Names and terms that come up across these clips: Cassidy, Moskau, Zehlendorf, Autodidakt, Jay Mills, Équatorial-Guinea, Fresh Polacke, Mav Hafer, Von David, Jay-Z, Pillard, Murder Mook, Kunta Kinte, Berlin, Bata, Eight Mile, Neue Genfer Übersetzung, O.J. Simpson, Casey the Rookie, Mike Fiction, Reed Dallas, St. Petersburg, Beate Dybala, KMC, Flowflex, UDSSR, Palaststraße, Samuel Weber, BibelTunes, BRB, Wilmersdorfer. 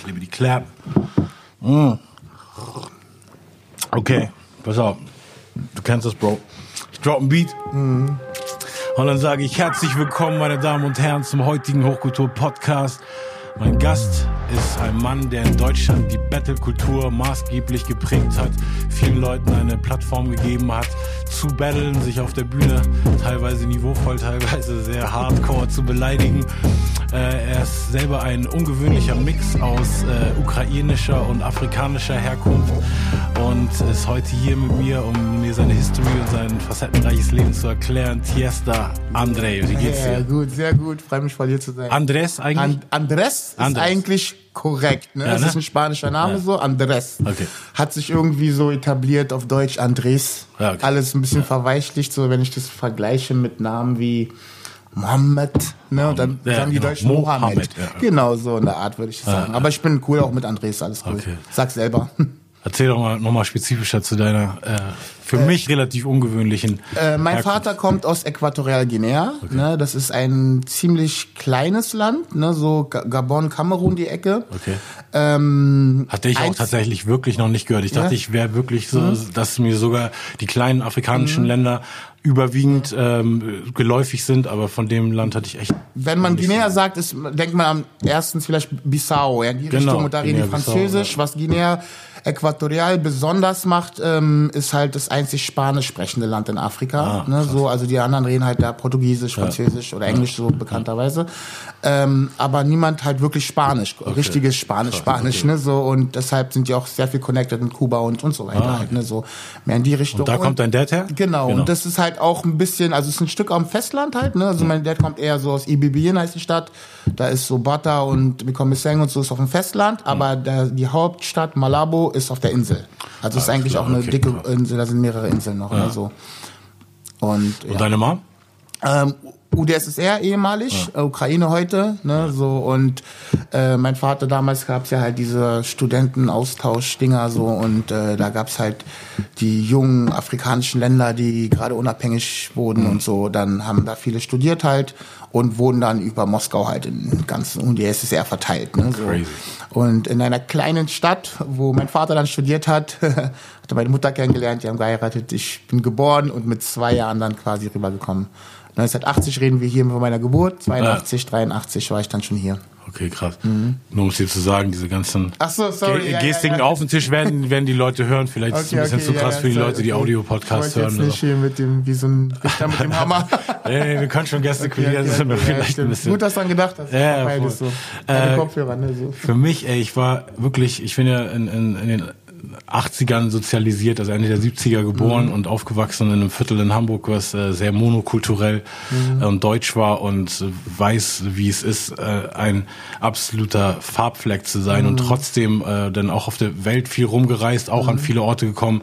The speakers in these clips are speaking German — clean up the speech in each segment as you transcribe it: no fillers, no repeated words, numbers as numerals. Ich liebe die Clap. Mm. Okay, pass auf. Du kennst das, Bro. Ich drop ein Beat. Mm. Und dann sage ich herzlich willkommen, meine Damen und Herren, zum heutigen Hochkultur-Podcast. Mein Gast ist ein Mann, der in Deutschland die Battle-Kultur maßgeblich geprägt hat, vielen Leuten eine Plattform gegeben hat, zu battlen, sich auf der Bühne teilweise niveauvoll, teilweise sehr hardcore zu beleidigen. Er ist selber ein ungewöhnlicher Mix aus ukrainischer und afrikanischer Herkunft und ist heute hier mit mir, um mir seine History und sein facettenreiches Leben zu erklären. Tierstar Andres, wie geht's dir? Ja, gut, sehr gut. Freue mich, voll hier zu sein. Andres eigentlich? Andres. Eigentlich korrekt, ne? Ja, das ist ein spanischer Name, ja. So, Andres. Okay. Hat sich irgendwie so etabliert auf Deutsch, Andres. Ja, okay. Alles ein bisschen verweichlicht, so wenn ich das vergleiche mit Namen wie Mohammed, ne? Und dann sagen die Deutschen Mohammed. Ja, okay. Genau, so in der Art würde ich das sagen. Ja. Aber ich bin cool auch mit Andres, alles cool. Okay. Sag selber. Erzähl doch mal nochmal spezifischer zu deiner für mich relativ ungewöhnlichen mein Herkunft. Vater kommt aus Äquatorial-Guinea. Okay. Ne, das ist ein ziemlich kleines Land, ne, so Gabon, Kamerun, die Ecke. Okay. Hatte ich auch tatsächlich wirklich noch nicht gehört. Ich dachte, ich wäre wirklich so, dass mir sogar die kleinen afrikanischen Länder überwiegend geläufig sind, aber von dem Land hatte ich echt... Wenn man Guinea sagt, denkt man am ersten vielleicht Bissau, ja, die Richtung, und da reden die Französisch, was Guinea Äquatorial besonders macht, ist halt das einzig spanisch sprechende Land in Afrika. Ah, ne, so, also die anderen reden halt da Portugiesisch, Französisch oder Englisch, so bekannterweise. Aber niemand halt wirklich Spanisch, richtiges Spanisch, ne, so, und deshalb sind die auch sehr viel connected mit Kuba und so weiter, halt, ne, so mehr in die Richtung. Und da kommt dein Dad her? Genau, und das ist halt auch ein bisschen, also es ist ein Stück am Festland halt, ne, also mein Dad kommt eher so aus Ibbien, heißt die Stadt, da ist so Bata und Mikomisseng und so, ist auf dem Festland, aber die Hauptstadt Malabo ist auf der Insel. Also es ist eigentlich auch eine dicke Insel, da sind mehrere Inseln noch. Ja. Ne, so. Und deine Mom? UDSSR ehemalig, Ukraine heute. Ne, so, und mein Vater, damals gab es ja halt diese Studentenaustausch-Dinger so, und da gab es halt die jungen afrikanischen Länder, die gerade unabhängig wurden und so. Dann haben da viele studiert halt und wurden dann über Moskau halt in ganzen UdSSR verteilt. Ne, so. Crazy. Und in einer kleinen Stadt, wo mein Vater dann studiert hat, hat er meine Mutter kennengelernt, die haben geheiratet, ich bin geboren und mit 2 Jahren dann quasi rübergekommen. 1980 reden wir hier von meiner Geburt, 82, 83 war ich dann schon hier. Okay, krass. Mhm. Nur um es dir zu sagen, diese ganzen Gestiken auf den Tisch werden die Leute hören. Vielleicht ist es ein bisschen zu krass für die Leute, die Audio-Podcasts hören. Ich wollte jetzt nicht hier mit dem, wie so ein Richter mit dem Hammer. Nee, wir können schon gestikulieren. Gut, dass du dann gedacht hast. Ja, beides so. Kopfhörer, ne, so. Für mich, ey, ich bin ja in den 80ern sozialisiert, also Ende der 70er geboren und aufgewachsen in einem Viertel in Hamburg, was sehr monokulturell und deutsch war, und weiß, wie es ist, ein absoluter Farbfleck zu sein, und trotzdem dann auch auf der Welt viel rumgereist, auch an viele Orte gekommen,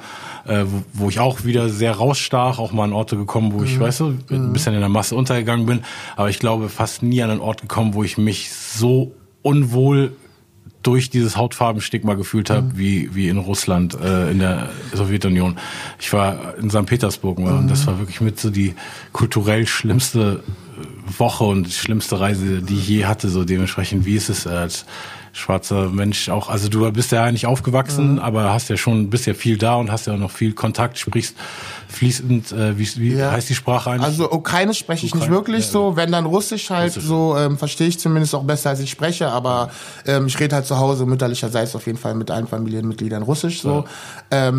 wo ich auch wieder sehr rausstach, auch mal an Orte gekommen, wo ich, weißt du, ein bisschen in der Masse untergegangen bin, aber ich glaube, fast nie an einen Ort gekommen, wo ich mich so unwohl durch dieses Hautfarbenstigma gefühlt habe, wie in Russland, in der Sowjetunion. Ich war in St. Petersburg, und das war wirklich mit so die kulturell schlimmste Woche und schlimmste Reise, die ich je hatte. So dementsprechend, wie ist es als schwarzer Mensch auch? Also du bist ja nicht aufgewachsen, aber hast ja schon, bist ja viel da und hast ja auch noch viel Kontakt, sprichst fließend, wie heißt die Sprache eigentlich? Also Ukrainisch spreche ich nicht wirklich so, wenn dann Russisch halt, Russisch. So verstehe ich zumindest auch besser, als ich spreche, aber ich rede halt zu Hause mütterlicherseits auf jeden Fall mit allen Familienmitgliedern Russisch so. Ja.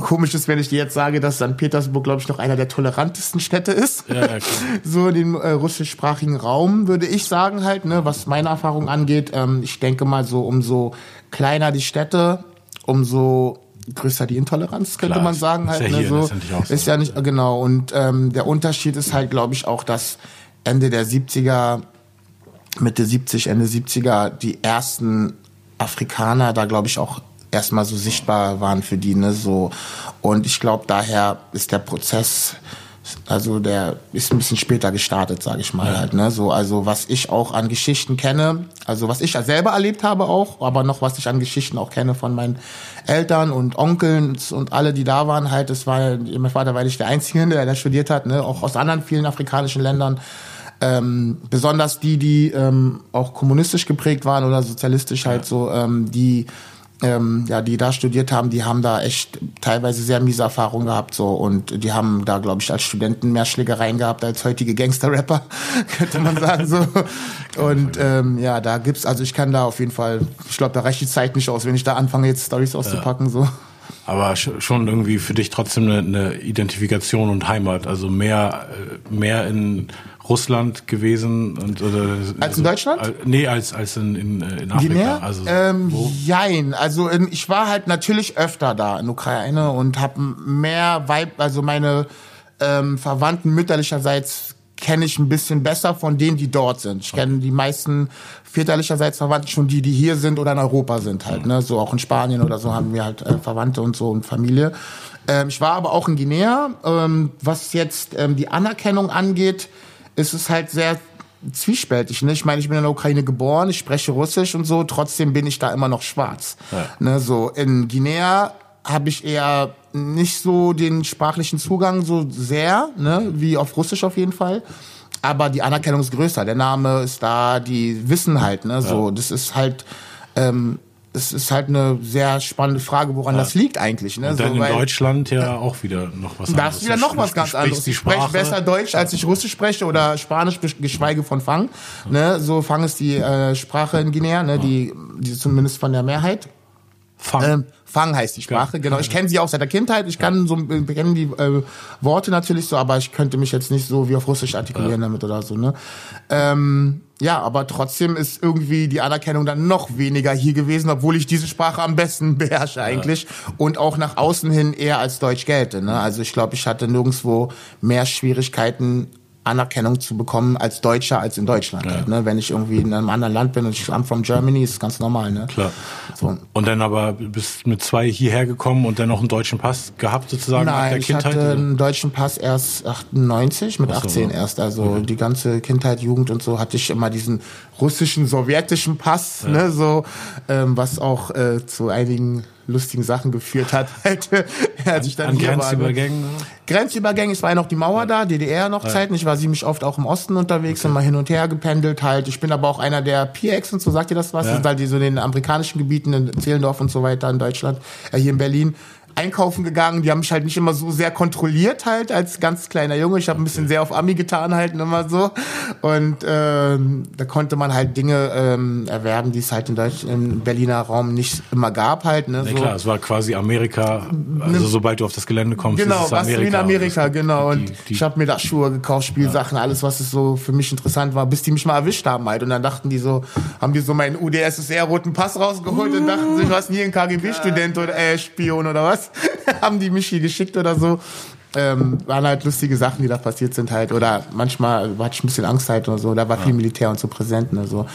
Komisch ist, wenn ich dir jetzt sage, dass St. Petersburg, glaube ich, noch einer der tolerantesten Städte ist. Ja, okay. So in dem russischsprachigen Raum, würde ich sagen halt, ne, was meine Erfahrung angeht, ich denke mal so, umso kleiner die Städte, umso größer die Intoleranz, könnte man sagen halt. Ist ja, ne, hier, so. Ist ja nicht, genau. Und der Unterschied ist halt, glaube ich, auch, dass Ende 70er die ersten Afrikaner da, glaube ich, auch erstmal so sichtbar waren für die, ne, so. Und ich glaube, daher ist der Prozess, also der ist ein bisschen später gestartet, sage ich mal halt, ne, so, also was ich auch an Geschichten kenne, also was ich selber erlebt habe auch, aber noch was ich an Geschichten auch kenne von meinen Eltern und Onkeln und alle, die da waren halt, mein Vater war nicht der Einzige, der studiert hat, ne, auch aus anderen vielen afrikanischen Ländern, Besonders die auch kommunistisch geprägt waren oder sozialistisch halt so, die da studiert haben, die haben da echt teilweise sehr miese Erfahrungen gehabt so, und die haben da, glaube ich, als Studenten mehr Schlägereien gehabt als heutige Gangster-Rapper, könnte man sagen so. Und da gibt's, also ich kann da auf jeden Fall, ich glaube, da reicht die Zeit nicht aus, wenn ich da anfange, jetzt Storys auszupacken so. Aber schon irgendwie für dich trotzdem eine Identifikation und Heimat, also mehr in Russland gewesen und oder als in Deutschland? Als in Afrika. Guinea? Also jein. Also ich war halt natürlich öfter da in Ukraine und habe mehr Vibe, also meine Verwandten mütterlicherseits kenne ich ein bisschen besser von denen, die dort sind. Ich kenne die meisten väterlicherseits Verwandten schon, die hier sind oder in Europa sind halt. Ne? So auch in Spanien oder so haben wir halt Verwandte und so und Familie. Ich war aber auch in Guinea. Was jetzt die Anerkennung angeht, ist es halt sehr zwiespältig. Ne? Ich meine, ich bin in der Ukraine geboren, ich spreche Russisch und so, trotzdem bin ich da immer noch schwarz. Ja. Ne? So in Guinea habe ich eher nicht so den sprachlichen Zugang so sehr, ne, wie auf Russisch auf jeden Fall. Aber die Anerkennung ist größer. Der Name ist da, die wissen halt, ne, so. Das ist halt, es ist halt eine sehr spannende Frage, woran das liegt eigentlich. Ne? Und dann so, weil in Deutschland auch wieder noch was anderes. Da ist wieder noch was ganz anderes. Ich spreche besser Deutsch, als ich Russisch spreche oder Spanisch, geschweige von Fang. Ja. Ne? So, Fang ist die Sprache in Guinea, ne? Die zumindest von der Mehrheit. Fang. Fang heißt die Sprache, genau. Ich kenne sie auch seit der Kindheit. Ich kann so, kenne die Worte natürlich so, aber ich könnte mich jetzt nicht so wie auf Russisch artikulieren damit oder so, ne? Aber trotzdem ist irgendwie die Anerkennung dann noch weniger hier gewesen, obwohl ich diese Sprache am besten beherrsche eigentlich und auch nach außen hin eher als Deutsch gelte, ne? Also ich glaube, ich hatte nirgendwo mehr Schwierigkeiten, Anerkennung zu bekommen als Deutscher als in Deutschland. Ja. Halt, ne? Wenn ich irgendwie in einem anderen Land bin und ich am from Germany, ist ganz normal. Ne? Klar. So. Und dann aber bist mit 2 hierher gekommen und dann noch einen deutschen Pass gehabt sozusagen? Nein, nach der Kindheit? Nein, ich hatte einen deutschen Pass erst 98, mit 18 erst. Also die ganze Kindheit, Jugend und so hatte ich immer diesen russischen, sowjetischen Pass, ne? So, was auch zu einigen lustigen Sachen geführt hat, halt, als ich dann hier war. Grenzübergängen, es war ja noch die Mauer da, DDR noch Zeiten, ich war ziemlich oft auch im Osten unterwegs und mal hin und her gependelt halt. Ich bin aber auch einer der PX und so, sagt ihr das was? Ja. Das ist halt die so in den amerikanischen Gebieten, in Zehlendorf und so weiter, in Deutschland, hier in Berlin, einkaufen gegangen. Die haben mich halt nicht immer so sehr kontrolliert halt, als ganz kleiner Junge. Ich habe ein bisschen sehr auf Ami getan halt, immer so. Und da konnte man halt Dinge erwerben, die es halt im Berliner Raum nicht immer gab halt. Ne, so. Klar, es war quasi Amerika. Also sobald du auf das Gelände kommst, genau, ist es Amerika. Genau, was in Amerika, genau. Und ich habe mir da Schuhe gekauft, Spielsachen, alles, was es so für mich interessant war, bis die mich mal erwischt haben halt. Und dann dachten die so, haben die so meinen UDSSR-roten Pass rausgeholt und dachten sich, was, nie ein KGB-Student oder Spion oder was? Haben die mich hier geschickt oder so. Waren halt lustige Sachen, die da passiert sind halt. Oder manchmal hatte ich ein bisschen Angst halt oder so. Da war viel Militär und so präsent. Ne, so.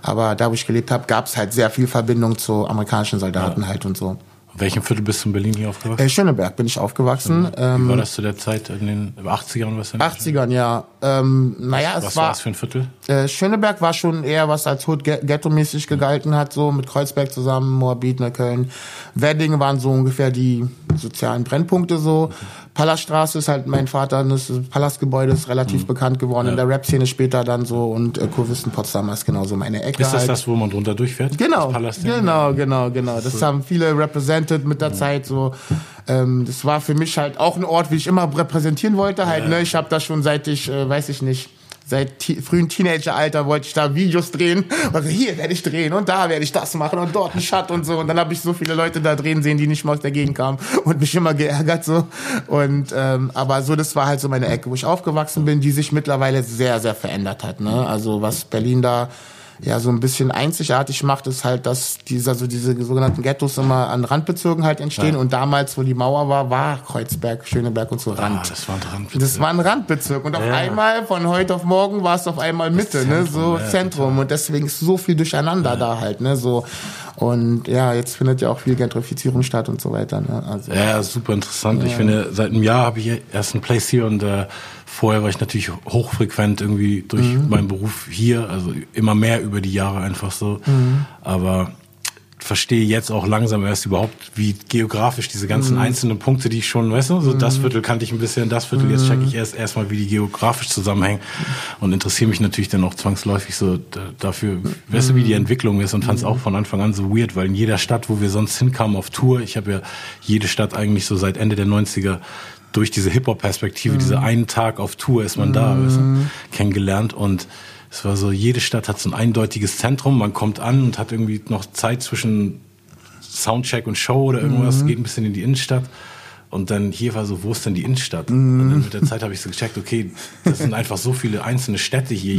Aber da, wo ich gelebt habe, gab es halt sehr viel Verbindung zu amerikanischen Soldaten halt und so. In welchem Viertel bist du in Berlin hier aufgewachsen? Schöneberg bin ich aufgewachsen. Wie war das zu der Zeit in den 80ern? Was denn? 80ern, ja. Was war das für ein Viertel? Schöneberg war schon eher was als Hood ghetto-mäßig gegalten hat, so mit Kreuzberg zusammen, Moabit, Neukölln. Wedding waren so ungefähr die sozialen Brennpunkte so. Palaststraße ist halt mein Vater, das Palastgebäude ist relativ bekannt geworden in der Rap-Szene später dann so und Kurvisten Potsdam ist genauso meine Ecke. Ist das halt das, wo man drunter durchfährt? Genau, genau. Das haben viele represented mit der Zeit so. Das war für mich halt auch ein Ort, wie ich immer repräsentieren wollte halt. Ne? Ich habe da schon seit ich, seit frühen Teenageralter wollte ich da Videos drehen. Also hier werde ich drehen und da werde ich das machen und dort ein Shot und so. Und dann habe ich so viele Leute da drehen sehen, die nicht mal aus der Gegend kamen und mich immer geärgert so. Und aber so, das war halt so meine Ecke, wo ich aufgewachsen bin, die sich mittlerweile sehr, sehr verändert hat. Ne? Also was Berlin da ja so ein bisschen einzigartig macht, ist halt, dass diese sogenannten Ghettos immer an Randbezirken halt entstehen. Ja. Und damals, wo die Mauer war, Kreuzberg, Schöneberg und so Rand. Das war ein Randbezirk. Und auf einmal, von heute auf morgen, war es auf einmal Mitte, Zentrum, ne? So Zentrum. Und deswegen ist so viel durcheinander da halt, ne? So. Und ja, jetzt findet ja auch viel Gentrifizierung statt und so weiter, ne? Also, ja, super interessant. Ja. Ich finde, seit einem Jahr habe ich erst einen Place hier und vorher war ich natürlich hochfrequent irgendwie durch meinen Beruf hier, also immer mehr über die Jahre einfach so. Aber verstehe jetzt auch langsam erst überhaupt, wie geografisch diese ganzen einzelnen Punkte, die ich schon, weißt du, so das Viertel kannte ich ein bisschen, das Viertel, jetzt checke ich erstmal, wie die geografisch zusammenhängen und interessiere mich natürlich dann auch zwangsläufig so dafür, weißt du, wie die Entwicklung ist, und fand es auch von Anfang an so weird, weil in jeder Stadt, wo wir sonst hinkamen auf Tour, ich habe ja jede Stadt eigentlich so seit Ende der 90er durch diese Hip-Hop-Perspektive, diese einen Tag auf Tour ist man da, weißt du, kennengelernt, und es war so, jede Stadt hat so ein eindeutiges Zentrum, man kommt an und hat irgendwie noch Zeit zwischen Soundcheck und Show oder irgendwas, geht ein bisschen in die Innenstadt. Und dann hier war so, wo ist denn die Innenstadt? Und dann mit der Zeit habe ich so gecheckt, okay, das sind einfach so viele einzelne Städte hier.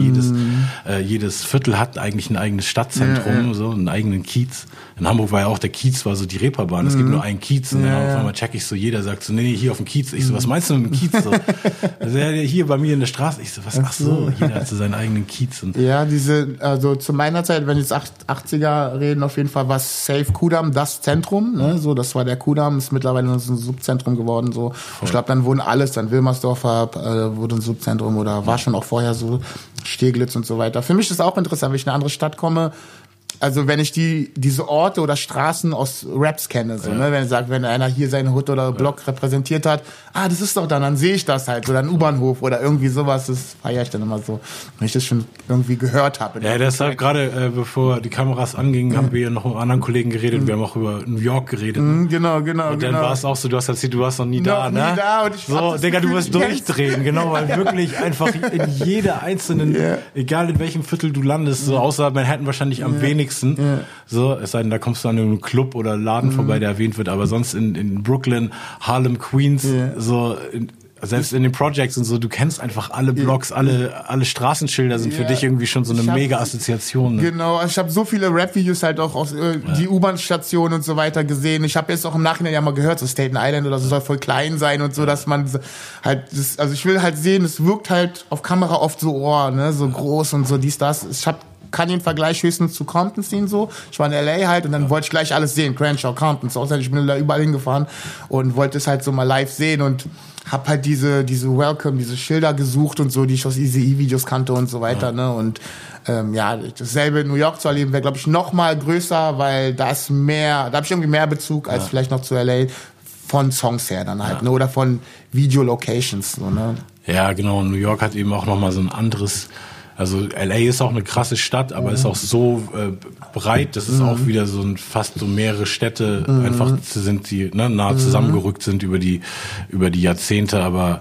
Jedes Viertel hat eigentlich ein eigenes Stadtzentrum, so einen eigenen Kiez. In Hamburg war ja auch, der Kiez war so die Reeperbahn. Es gibt nur einen Kiez. Und dann auf einmal checke ich so, jeder sagt so, nee, hier auf dem Kiez. Ich so, was meinst du mit dem Kiez? So, also, ja, hier bei mir in der Straße. Ich so, was, ach so, jeder hat so seinen eigenen Kiez. Und ja, also zu meiner Zeit, wenn jetzt 80er reden, auf jeden Fall war safe Kudamm das Zentrum. Ne? So, das war der Kudamm, ist mittlerweile ein Subzentrum geworden, so. Ich glaube, dann wurden alles, dann Wilmersdorfer wurde ein Subzentrum, oder war schon auch vorher so, Steglitz und so weiter. Für mich ist auch interessant, wenn ich in eine andere Stadt komme, also wenn ich diese Orte oder Straßen aus Raps kenne, so, ne? Wenn einer hier seinen Hood oder Block repräsentiert hat, das ist doch dann sehe ich das halt, oder ein U-Bahnhof oder irgendwie sowas, das feiere ich dann immer so, wenn ich das schon irgendwie gehört habe. Ja, deshalb gerade, bevor die Kameras angingen, haben wir ja noch mit anderen Kollegen geredet, wir haben auch über New York geredet. Genau. Und dann war es auch so, du hast erzählt, du warst noch nie da, ne? Nie da, und ich so, Digga, du wirst durchdrehen, genau, weil wirklich einfach in jeder einzelnen, egal in welchem Viertel du landest, so außer Manhattan wahrscheinlich am wenigsten. So, es sei denn, da kommst du an irgendeinem Club oder Laden vorbei, der erwähnt wird, aber sonst in Brooklyn, Harlem, Queens, so selbst in den Projects und so, du kennst einfach alle Blogs, alle Straßenschilder sind für dich irgendwie schon so eine Mega-Assoziation. Ne? Genau, ich habe so viele Rap-Videos halt auch aus die U-Bahn-Station und so weiter gesehen. Ich habe jetzt auch im Nachhinein ja mal gehört, so Staten Island oder so soll voll klein sein und so, dass man halt, also ich will halt sehen, es wirkt halt auf Kamera oft so, ne, so groß und so, dies, das. Ich kann den Vergleich höchstens zu Compton ziehen, so. Ich war in L.A. halt und dann wollte ich gleich alles sehen. Crenshaw, Compton, außer ich bin da überall hingefahren und wollte es halt so mal live sehen und hab halt diese Welcome, diese Schilder gesucht und so, die ich aus Eazy-E-Videos kannte und so weiter, ne. Und dasselbe in New York zu erleben wäre, glaube ich, noch mal größer, weil da habe ich irgendwie mehr Bezug als vielleicht noch zu L.A. von Songs her dann halt, ne, oder von Video-Locations, so, ne. Ja, genau. New York hat eben auch noch mal so ein anderes. Also LA ist auch eine krasse Stadt, aber ist auch so breit, dass es auch wieder so fast so mehrere Städte einfach sind, die nah zusammengerückt sind über die Jahrzehnte. Aber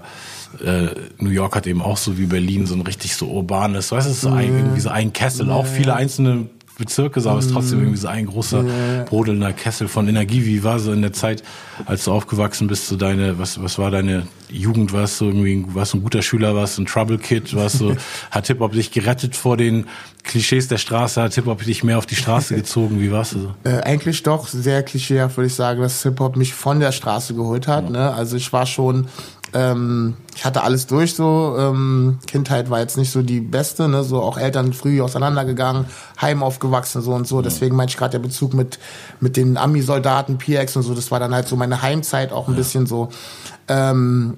New York hat eben auch so wie Berlin so ein richtig so urbanes, weißt du, so irgendwie so ein Kessel, auch viele einzelne Bezirke, aber es ist trotzdem irgendwie so ein großer brodelnder Kessel von Energie. Wie war so in der Zeit, als du aufgewachsen bist, so was war deine Jugend? Warst du irgendwie, warst du ein guter Schüler, warst du ein Trouble Kid, hat Hip-Hop dich gerettet vor den Klischees der Straße, hat Hip-Hop dich mehr auf die Straße gezogen, wie warst du so? Eigentlich doch sehr klischeehaft, würde ich sagen, dass Hip-Hop mich von der Straße geholt hat, ne? Also ich war schon, ich hatte alles durch, so, Kindheit war jetzt nicht so die beste, ne, so auch Eltern früh auseinandergegangen, heim aufgewachsen, so und so, deswegen meinte ich gerade der Bezug mit den Ami-Soldaten, PX und so, das war dann halt so meine Heimzeit auch ein bisschen so, dann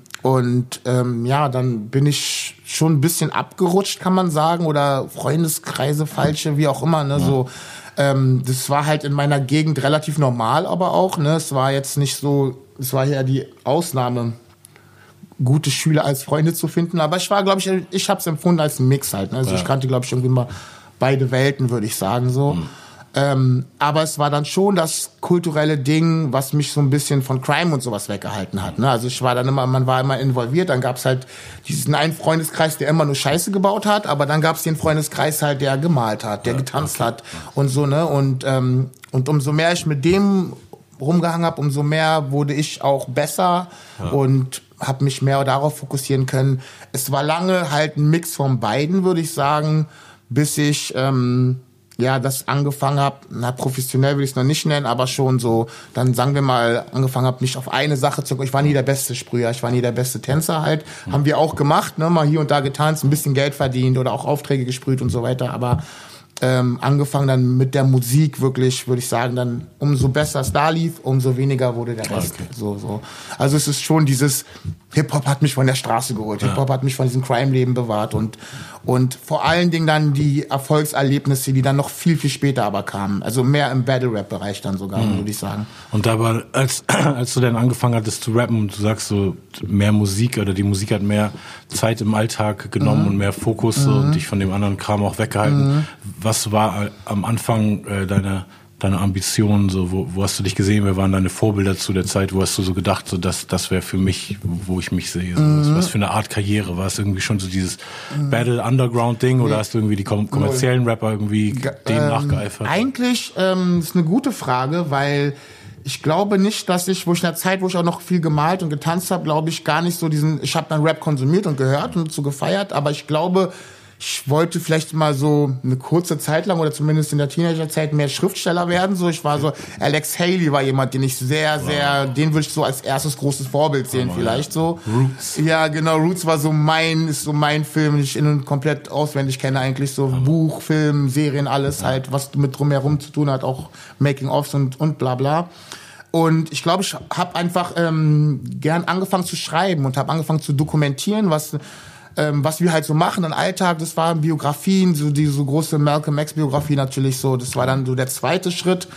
bin ich schon ein bisschen abgerutscht, kann man sagen, oder Freundeskreise, falsche, wie auch immer, ne, so, das war halt in meiner Gegend relativ normal, aber auch, ne, es war jetzt nicht so, es war ja die Ausnahme, gute Schüler als Freunde zu finden, aber ich war, glaube ich, ich habe es empfunden als ein Mix halt, ne? Also ich kannte, glaube ich, irgendwie mal beide Welten, würde ich sagen, so. Aber es war dann schon das kulturelle Ding, was mich so ein bisschen von Crime und sowas weggehalten hat, ne? Also man war immer involviert, dann gab's halt diesen einen Freundeskreis, der immer nur Scheiße gebaut hat, aber dann gab's den Freundeskreis halt, der gemalt hat, der getanzt hat und so, ne? Und umso mehr ich mit dem rumgehangen habe, umso mehr wurde ich auch besser und habe mich mehr darauf fokussieren können. Es war lange halt ein Mix von beiden, würde ich sagen, bis ich das angefangen habe, professionell würde ich es noch nicht nennen, aber schon so, dann sagen wir mal, angefangen habe, mich auf eine Sache zu... Ich war nie der beste Sprüher, ich war nie der beste Tänzer halt. Haben wir auch gemacht, ne, mal hier und da getanzt, ein bisschen Geld verdient oder auch Aufträge gesprüht und so weiter, aber... angefangen dann mit der Musik wirklich, würde ich sagen, dann umso besser es da lief, umso weniger wurde der Rest. So. Also es ist schon dieses Hip-Hop hat mich von der Straße geholt. Ja. Hip-Hop hat mich von diesem Crime-Leben bewahrt. Und vor allen Dingen dann die Erfolgserlebnisse, die dann noch viel, viel später aber kamen. Also mehr im Battle-Rap-Bereich dann sogar, würde ich sagen. Und aber als du dann angefangen hattest zu rappen und du sagst so, mehr Musik oder die Musik hat mehr Zeit im Alltag genommen und mehr Fokus und dich von dem anderen Kram auch weggehalten. Was war am Anfang deine Ambitionen, so, wo hast du dich gesehen, wer waren deine Vorbilder zu der Zeit, wo hast du so gedacht, so, das wäre für mich, wo ich mich sehe, so, was für eine Art Karriere, war es irgendwie schon so dieses Battle-Underground-Ding oder hast du irgendwie die kommerziellen Rapper irgendwie dem nachgeeifert? Eigentlich ist eine gute Frage, weil ich glaube nicht, dass ich, wo ich in der Zeit, wo ich auch noch viel gemalt und getanzt habe, glaube ich gar nicht so diesen, ich habe dann Rap konsumiert und gehört und so gefeiert, aber ich glaube, ich wollte vielleicht mal so eine kurze Zeit lang oder zumindest in der Teenagerzeit mehr Schriftsteller werden. So, ich war so, Alex Haley war jemand, den ich sehr, sehr, den würde ich so als erstes großes Vorbild sehen, vielleicht so. Roots. Ja, genau, Roots war so mein Film, den ich in und komplett auswendig kenne eigentlich, so Buch, Film, Serien, alles halt, was mit drumherum zu tun hat, auch Making-ofs und bla bla. Und ich glaube, ich habe einfach gern angefangen zu schreiben und habe angefangen zu dokumentieren, was wir halt so machen im Alltag. Das waren Biografien, so diese große Malcolm X-Biografie natürlich so. Das war dann so der zweite Schritt.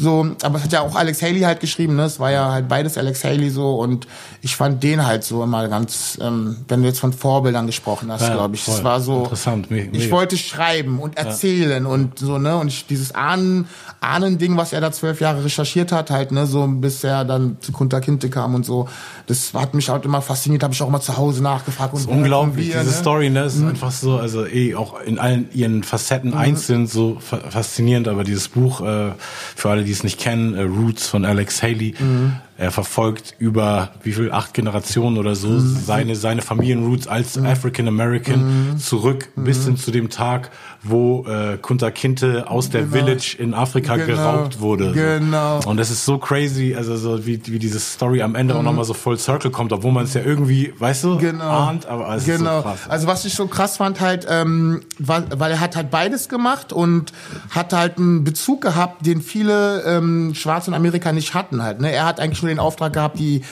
So, aber es hat ja auch Alex Haley halt geschrieben, ne? Es war ja halt beides Alex Haley so und ich fand den halt so immer ganz, wenn du jetzt von Vorbildern gesprochen hast, ja, glaube ich. Es war so, interessant, mega. Ich wollte schreiben und erzählen und so, ne? Und dieses Ahnen-Ding, was er da 12 Jahre recherchiert hat, halt, ne? So, bis er dann zu Kunta Kinte kam und so. Das hat mich halt immer fasziniert, habe ich auch mal zu Hause nachgefragt. Das ist unglaublich, diese Story, ne? Es ist einfach so, also auch in allen ihren Facetten einzeln so faszinierend, aber dieses Buch, für alle, die es nicht kennen, Roots von Alex Haley. Er verfolgt über 8 Generationen oder so seine Familienroots als African American zurück bis hin zu dem Tag, wo Kunta Kinte aus der Village in Afrika geraubt wurde. Genau. Und das ist so crazy, also so wie diese Story am Ende auch nochmal so voll Circle kommt, obwohl man es ja irgendwie, weißt du, ahnt, aber es ist so krass. Also was ich so krass fand halt, weil er hat halt beides gemacht und hat halt einen Bezug gehabt, den viele Schwarze in Amerika nicht hatten halt. Ne? Er hat eigentlich nur den Auftrag gehabt, die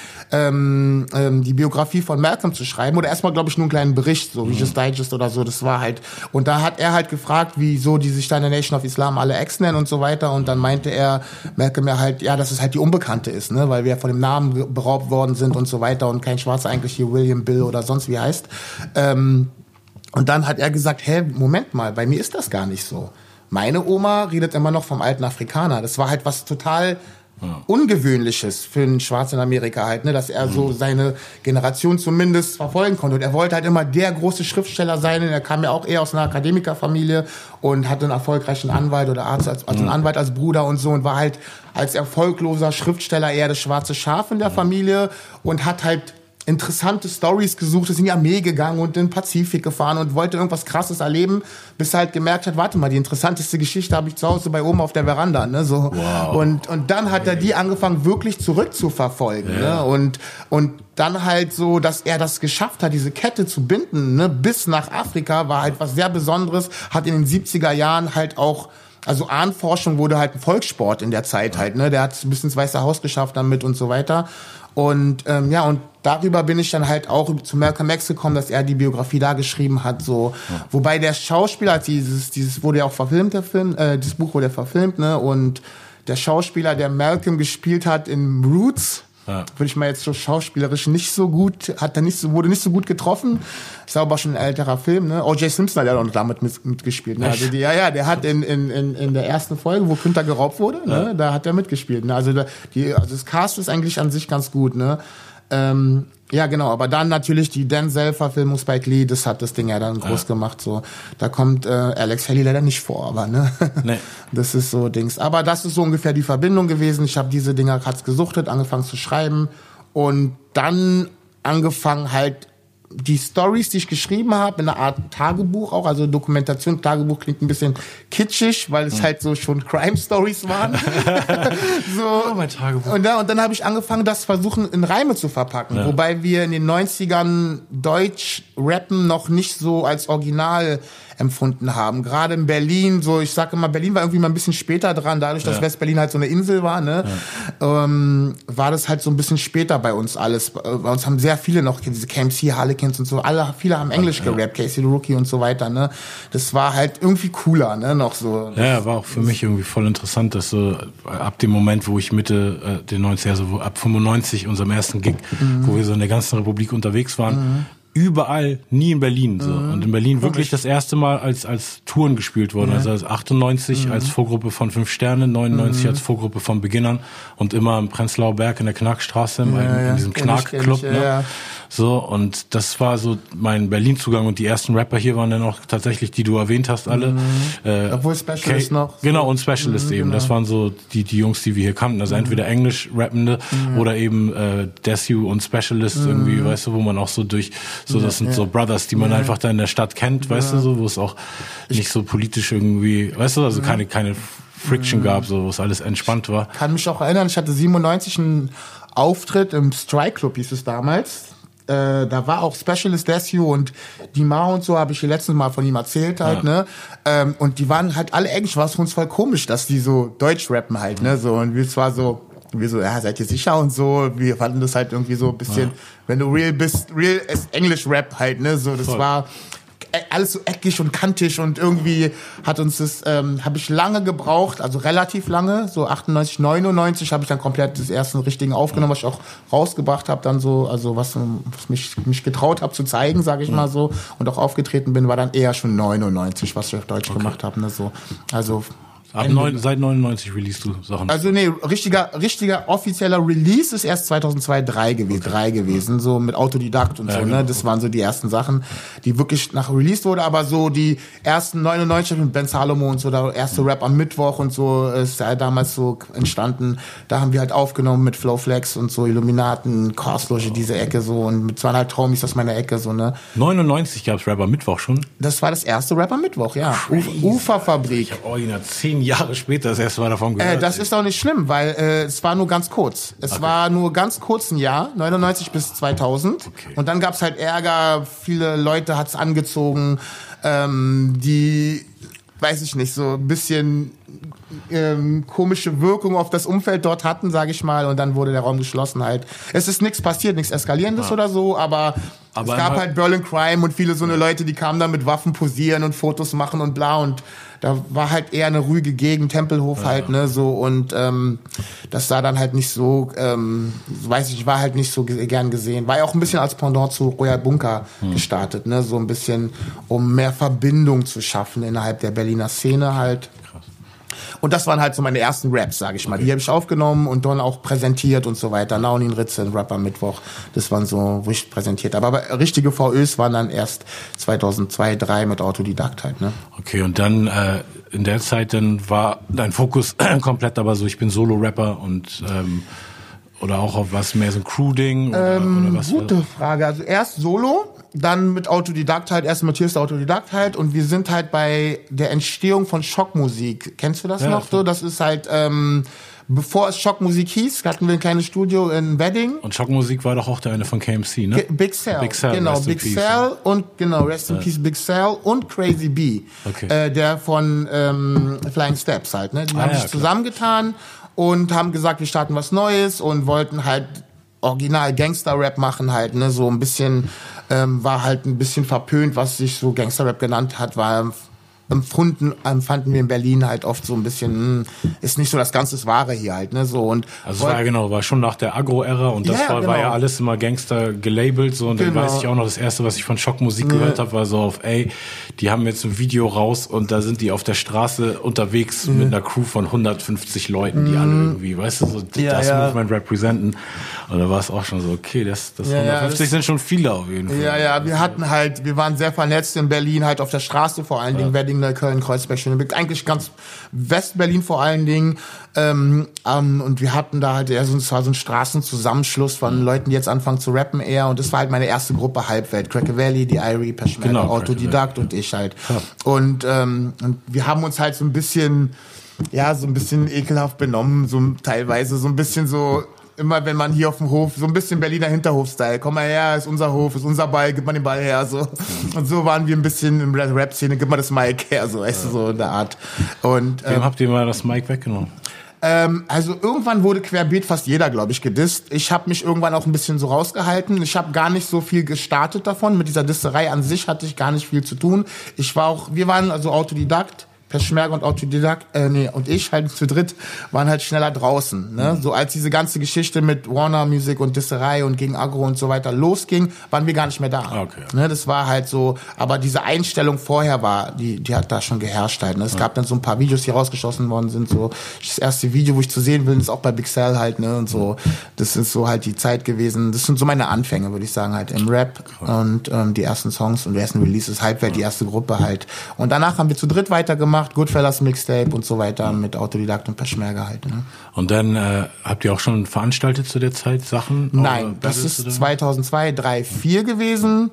Biografie von Malcolm zu schreiben oder erstmal, glaube ich, nur einen kleinen Bericht, so wie Just Digest oder so, das war halt. Und da hat er halt gefragt, wieso die sich dann der Nation of Islam alle Ex nennen und so weiter und dann meinte er, Malcolm ja halt, ja, dass es halt die Unbekannte ist, ne, weil wir von dem Namen beraubt worden sind und so weiter und kein Schwarzer eigentlich hier William, Bill oder sonst wie heißt. Und dann hat er gesagt, hä, Moment mal, bei mir ist das gar nicht so. Meine Oma redet immer noch vom alten Afrikaner. Das war halt was total Ungewöhnliches für einen Schwarzen in Amerika halt, ne, dass er so seine Generation zumindest verfolgen konnte. Und er wollte halt immer der große Schriftsteller sein. Und er kam ja auch eher aus einer Akademikerfamilie und hatte einen erfolgreichen Anwalt oder Arzt als einen Anwalt als Bruder und so und war halt als erfolgloser Schriftsteller eher das schwarze Schaf in der Familie und hat halt interessante Stories gesucht, ist in die Armee gegangen und in den Pazifik gefahren und wollte irgendwas Krasses erleben, bis er halt gemerkt hat, warte mal, die interessanteste Geschichte habe ich zu Hause bei Oma auf der Veranda, ne, so. Wow. Und dann hat er die angefangen, wirklich zurückzuverfolgen, ne, und dann halt so, dass er das geschafft hat, diese Kette zu binden, ne, bis nach Afrika, war halt was sehr Besonderes, hat in den 70er Jahren halt auch, also Ahnenforschung wurde halt ein Volkssport in der Zeit halt, ne, der hat es bis ins Weiße Haus geschafft damit und so weiter. Und ja, und darüber bin ich dann halt auch zu Malcolm X gekommen, dass er die Biografie da geschrieben hat. So, wobei der Schauspieler hat dieses wurde ja auch verfilmt, der Film, das Buch wurde ja verfilmt, ne? Und der Schauspieler, der Malcolm gespielt hat in Roots, würde ich mal jetzt so schauspielerisch nicht so gut, wurde nicht so gut getroffen. Ist aber schon ein älterer Film, ne? O.J. Simpson hat ja auch damit mitgespielt, ne? Also der hat in der ersten Folge, wo Günther geraubt wurde, ne? Da hat er mitgespielt, ne? Also also das Cast ist eigentlich an sich ganz gut, ne? Ja, genau, aber dann natürlich die Denzel-Verfilmung Spike Lee, das hat das Ding ja dann groß gemacht, so. Da kommt Alex Haley leider nicht vor, aber, ne? Nee. Das ist so Dings. Aber das ist so ungefähr die Verbindung gewesen. Ich habe diese Dinger krass gesuchtet, angefangen zu schreiben und dann angefangen halt die Stories, die ich geschrieben habe, in einer Art Tagebuch auch, also Dokumentation, Tagebuch klingt ein bisschen kitschig, weil es halt so schon Crime-Stories waren. So. Oh, mein Tagebuch. Und dann habe ich angefangen, das versuchen in Reime zu verpacken, wobei wir in den 90ern Deutsch rappen noch nicht so als Original empfunden haben. Gerade in Berlin, so, ich sage immer, Berlin war irgendwie mal ein bisschen später dran, dadurch, dass West-Berlin halt so eine Insel war, ne, war das halt so ein bisschen später bei uns alles. Bei uns haben sehr viele noch diese KMC, Harlequins und so, viele haben Englisch gerappt, Casey the Rookie und so weiter, ne. Das war halt irgendwie cooler, ne, noch so. Ja, war auch für mich irgendwie voll interessant, dass so ab dem Moment, wo ich Mitte der 90er, also ab 95 unserem ersten Gig, wo wir so in der ganzen Republik unterwegs waren, überall, nie in Berlin. So. Und in Berlin wirklich das erste Mal als Touren gespielt worden. Ja. Also als 98 als Vorgruppe von 5 Sterne, 99 als Vorgruppe von Beginnern und immer im Prenzlauer Berg in der Knackstraße, in diesem Knack-Club. Ne? So, und das war so mein Berlin-Zugang, und die ersten Rapper hier waren dann auch tatsächlich, die du erwähnt hast, alle. Obwohl Specialist noch. Genau, und Specialist eben. Genau. Das waren so die Jungs, die wir hier kannten. Also entweder Englisch-Rappende oder eben Desu und Specialist irgendwie, weißt du, wo man auch so durch... So, das sind so Brothers, die man einfach da in der Stadt kennt, weißt du, so, wo es auch nicht so politisch irgendwie, weißt du, also keine Friction gab, so, wo es alles entspannt war. Ich kann mich auch erinnern, ich hatte 97 einen Auftritt im Strike Club, hieß es damals. Da war auch Specialist Desu und die Ma und so, habe ich hier letztes Mal von ihm erzählt halt, ne? Und die waren halt alle Englisch, war es für uns voll komisch, dass die so Deutsch rappen halt, ne? So, und wir zwar so, ja, seid ihr sicher und so, wir fanden das halt irgendwie so ein bisschen, wenn du real bist, real ist Englisch-Rap halt, ne, so, das war alles so eckig und kantig, und irgendwie hat uns das, habe ich lange gebraucht, also relativ lange, so 98, 99 habe ich dann komplett das erste richtigen aufgenommen, was ich auch rausgebracht habe dann so, also was mich getraut habe zu zeigen, sage ich mal so, und auch aufgetreten bin, war dann eher schon 99, was ich auf Deutsch gemacht habe, ne, so, also... Seit 99 released du Sachen. Also nee, richtiger offizieller Release ist erst 2002/3 gewesen, so mit Autodidakt und so, ne? Genau. Das waren so die ersten Sachen, die wirklich nach released wurde, aber so die ersten 99 mit Ben Salomo und so, der erste Rap am Mittwoch und so ist ja damals so entstanden. Da haben wir halt aufgenommen mit Flowflex und so, Illuminaten, Korsloge, diese Ecke so, und mit 2,5 Homies aus meiner Ecke so, ne? 99 gab's Rap am Mittwoch schon? Das war das erste Rap am Mittwoch, ja. Uferfabrik. Ich hab original 10 Jahre später das erste Mal davon gehört. Das ist auch nicht schlimm, weil es war nur ganz kurz. Es war nur ganz kurz ein Jahr, 99 bis 2000. Okay. Und dann gab es halt Ärger, viele Leute hat's angezogen, die, weiß ich nicht, so ein bisschen komische Wirkung auf das Umfeld dort hatten, sage ich mal, und dann wurde der Raum geschlossen halt. Es ist nichts passiert, nichts Eskalierendes oder so, aber es gab halt Berlin Crime und viele so eine Leute, die kamen dann mit Waffen posieren und Fotos machen und bla, und da war halt eher eine ruhige Gegend, Tempelhof halt, ne, so, und das sah dann halt nicht so, weiß ich, war halt nicht so gern gesehen. War ja auch ein bisschen als Pendant zu Royal Bunker gestartet, ne, so ein bisschen, um mehr Verbindung zu schaffen innerhalb der Berliner Szene halt. Und das waren halt so meine ersten Raps, sage ich mal. Die habe ich aufgenommen und dann auch präsentiert und so weiter. Naunin, Ritzen, Rapper Mittwoch, das waren so, wo ich präsentiert habe. Aber richtige VÖs waren dann erst 2002, 2003 mit Autodidakt halt, ne? Okay, und dann in der Zeit dann war dein Fokus komplett aber so, ich bin Solo-Rapper und... oder auch auf was mehr so ein Crew-Ding? Oder was? Gute Frage. Also erst Solo, dann mit Autodidakt halt, erst mit Tierstar Autodidakt halt, und wir sind halt bei der Entstehung von Schockmusik. Kennst du das noch so? Das ist halt, bevor es Schockmusik hieß, hatten wir ein kleines Studio in Wedding. Und Schockmusik war doch auch der eine von KMC, ne? Big Cell. Big Cell, genau, Big Cell und genau, Rest in Peace, Big Cell und Crazy B. Okay. Der von Flying Steps halt, ne? Die haben sich zusammengetan und haben gesagt, wir starten was Neues, und wollten halt original Gangster-Rap machen halt, ne, so ein bisschen, war halt ein bisschen verpönt, was sich so Gangster-Rap genannt hat, war empfanden wir in Berlin halt oft so ein bisschen, ist nicht so das ganze Wahre hier halt, ne, so, und. Also es war war schon nach der Agro-Ära, und das war ja alles immer Gangster gelabelt, so, und dann weiß ich auch noch, das erste, was ich von Schockmusik gehört habe, war so auf, ey, die haben jetzt ein Video raus, und da sind die auf der Straße unterwegs mit einer Crew von 150 Leuten, die alle irgendwie, weißt du, so, das Movement representen. Und da war es auch schon so, okay, das 150 das sind schon viele auf jeden Fall. Ja, wir hatten halt, wir waren sehr vernetzt in Berlin, halt auf der Straße vor allen Dingen, Wedding, Neukölln, Kreuzberg, Schöneberg, eigentlich ganz West-Berlin vor allen Dingen. Und wir hatten da halt eher so ein Straßenzusammenschluss von Leuten, die jetzt anfangen zu rappen eher. Und das war halt meine erste Gruppe Halbwelt. Cracker Valley, die Irie, Peschmerga, Autodidakt und ich halt. Ja. Und wir haben uns halt so ein bisschen ekelhaft benommen, so teilweise so ein bisschen so immer, wenn man hier auf dem Hof, so ein bisschen Berliner Hinterhof-Style, komm mal her, ist unser Hof, ist unser Ball, gib mal den Ball her, so. Und so waren wir ein bisschen in der Rap-Szene, gib mal das Mic her, so, weißt du, so in der Art. Und, wem habt ihr mal das Mic weggenommen? Also irgendwann wurde querbeet fast jeder, glaube ich, gedisst. Ich habe mich irgendwann auch ein bisschen so rausgehalten. Ich habe gar nicht so viel gestartet davon. Mit dieser Disserei an sich hatte ich gar nicht viel zu tun. Ich war auch, wir waren also Autodidakt. Schmerger und Autodidakt, und ich halt zu dritt waren halt schneller draußen, ne? Mhm. So als diese ganze Geschichte mit Warner Music und Disserei und gegen Agro und so weiter losging, waren wir gar nicht mehr da. Okay. Ne? Das war halt so, aber diese Einstellung vorher war, die hat da schon geherrscht halt, ne? Es gab dann so ein paar Videos, die rausgeschossen worden sind, so das erste Video, wo ich zu sehen bin, ist auch bei Big Cell halt, ne? Und so, das ist so halt die Zeit gewesen, das sind so meine Anfänge, würde ich sagen, halt im Rap und die ersten Songs und die ersten Releases, Halbwelt, die erste Gruppe halt. Und danach haben wir zu dritt weitergemacht, Goodfellas Mixtape und so weiter mit Autodidakt und Peschmerga halt. Ne? Und dann habt ihr auch schon veranstaltet zu der Zeit Sachen? Nein, das ist 2002, 3, 4 gewesen.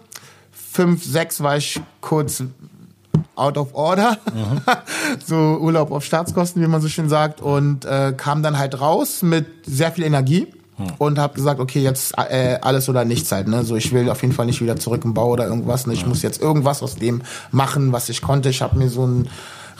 5, 6 war ich kurz out of order. Mhm. So Urlaub auf Staatskosten, wie man so schön sagt. Und kam dann halt raus mit sehr viel Energie. Und habe gesagt, okay, jetzt alles oder nichts halt, ne? So, ich will auf jeden Fall nicht wieder zurück im Bau oder irgendwas, ne? Ich muss jetzt irgendwas aus dem machen, was ich konnte. Ich habe mir so ein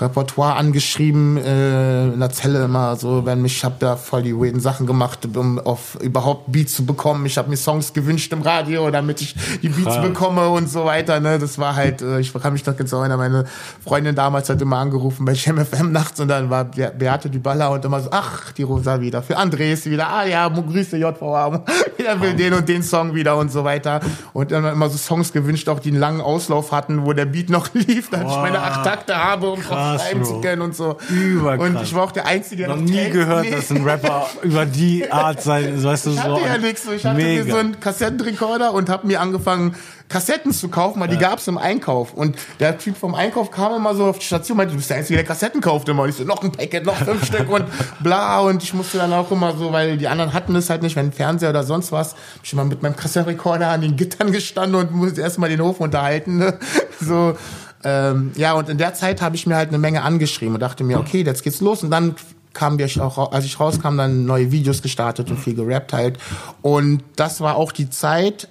Repertoire angeschrieben, in der Zelle immer so, ich habe da voll die weirden Sachen gemacht, um auf überhaupt Beats zu bekommen. Ich habe mir Songs gewünscht im Radio, damit ich die Beats bekomme und so weiter, ne? Das war halt, ich kann mich noch ganz erinnern, meine Freundin damals hat immer angerufen bei JMFM nachts und dann war Beate Dybala und immer so, ach, die Rosa wieder, für Andres wieder, ah ja, grüße JVA, wieder will den und den Song wieder und so weiter. Und dann immer so Songs gewünscht, auch die einen langen Auslauf hatten, wo der Beat noch lief, damit ich meine 8 Takte habe, um schreiben zu können und so. Überkrass. Und ich war auch der Einzige, der noch nie gehört, dass ein Rapper über die Art sein, weißt du, so. Ich hatte ja nichts. Ich hatte mir so einen Kassettenrekorder und habe mir angefangen, Kassetten zu kaufen, weil die gab's im Einkauf. Und der Typ vom Einkauf kam immer so auf die Station und meinte, du bist der Einzige, der Kassetten kauft immer. Und ich so, noch ein Packet, noch 5 Stück und bla. Und ich musste dann auch immer so, weil die anderen hatten es halt nicht, wenn Fernseher oder sonst was, hab ich immer mit meinem Kassettenrekorder an den Gittern gestanden und musste erstmal den Hof unterhalten. Ne? So. Ja, und in der Zeit habe ich mir halt eine Menge angeschrieben und dachte mir, okay, jetzt geht's los. Und dann kamen wir auch, als ich rauskam, dann neue Videos gestartet und viel gerappt halt. Und das war auch die Zeit,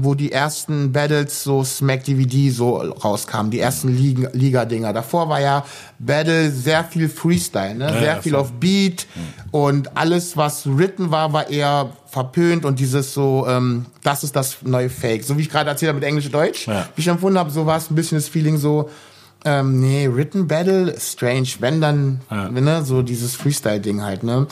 wo die ersten Battles, so Smack DVD so rauskamen, die ersten Liga-Dinger. Davor war ja Battle sehr viel Freestyle, ne? Sehr viel auf Beat und alles, was written war, war eher verpönt und dieses so, das ist das neue Fake. So wie ich gerade erzählt habe mit Englisch und Deutsch, wie ich empfunden habe, so war es ein bisschen das Feeling so, nee, Written Battle, strange, wenn dann, ne, so dieses Freestyle-Ding halt, ne.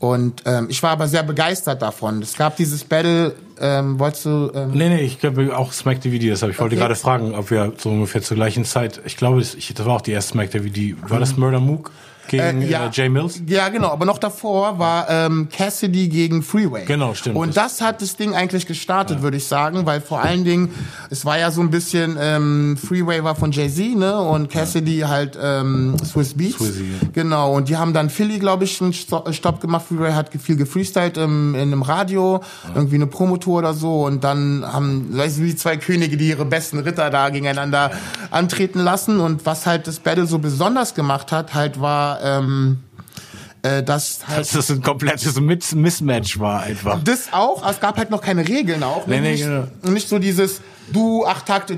Und ich war aber sehr begeistert davon. Es gab dieses Battle, wolltest du... Nee, ich glaube auch Smack DVD, deshalb. Ich wollte gerade fragen, ob wir so ungefähr zur gleichen Zeit, ich glaube, das war auch die erste Smack DVD, war das Murder Mook? Gegen Jay Mills? Ja, genau. Aber noch davor war Cassidy gegen Freeway. Genau, stimmt. Und das hat das Ding eigentlich gestartet, würde ich sagen, weil vor allen Dingen, es war ja so ein bisschen, Freeway war von Jay-Z, ne? Und Cassidy halt Swiss Beats. Swizzy, ja. Genau. Und die haben dann Philly, glaube ich, einen Stopp gemacht. Freeway hat viel gefreestylt in einem Radio, irgendwie eine Promotour oder so. Und dann haben, weißt du, wie zwei Könige, die ihre besten Ritter da gegeneinander antreten lassen. Und was halt das Battle so besonders gemacht hat, halt war, dass halt das ein komplettes Mismatch war einfach. Das auch, es gab halt noch keine Regeln auch. Nicht so dieses du acht Takte,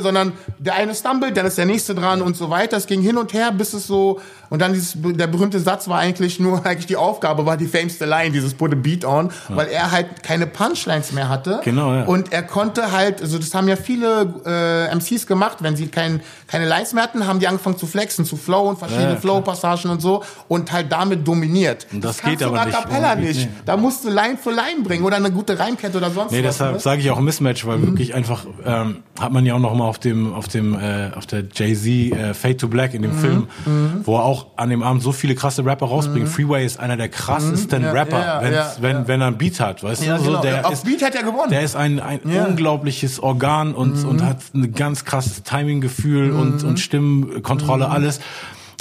sondern der eine stumbled, dann ist der nächste dran und so weiter. Es ging hin und her, bis es so, und dann der berühmte Satz war eigentlich die Aufgabe war die fameste Line, dieses put a beat on, weil er halt keine Punchlines mehr hatte. Genau, ja. Und er konnte halt, also das haben ja viele MCs gemacht, wenn sie keine Lines mehr hatten, haben die angefangen zu flexen, zu flowen, verschiedene Flow-Passagen und so und halt damit dominiert. Und das geht aber nicht. Cappella nicht. Da musst du Line für Line bringen oder eine gute Reimkette oder sonst was. Deshalb sage ich auch Mismatch, weil wirklich einfach hat man ja auch noch mal auf der Jay-Z Fade to Black in dem Film, wo er auch an dem Abend so viele krasse Rapper rausbringt. Freeway ist einer der krassesten Rapper, wenn er einen Beat hat, weißt du? Genau. Der auf Beat hat er gewonnen. Der ist ein unglaubliches Organ und hat ein ganz krasses Timing-Gefühl und Stimmenkontrolle, alles.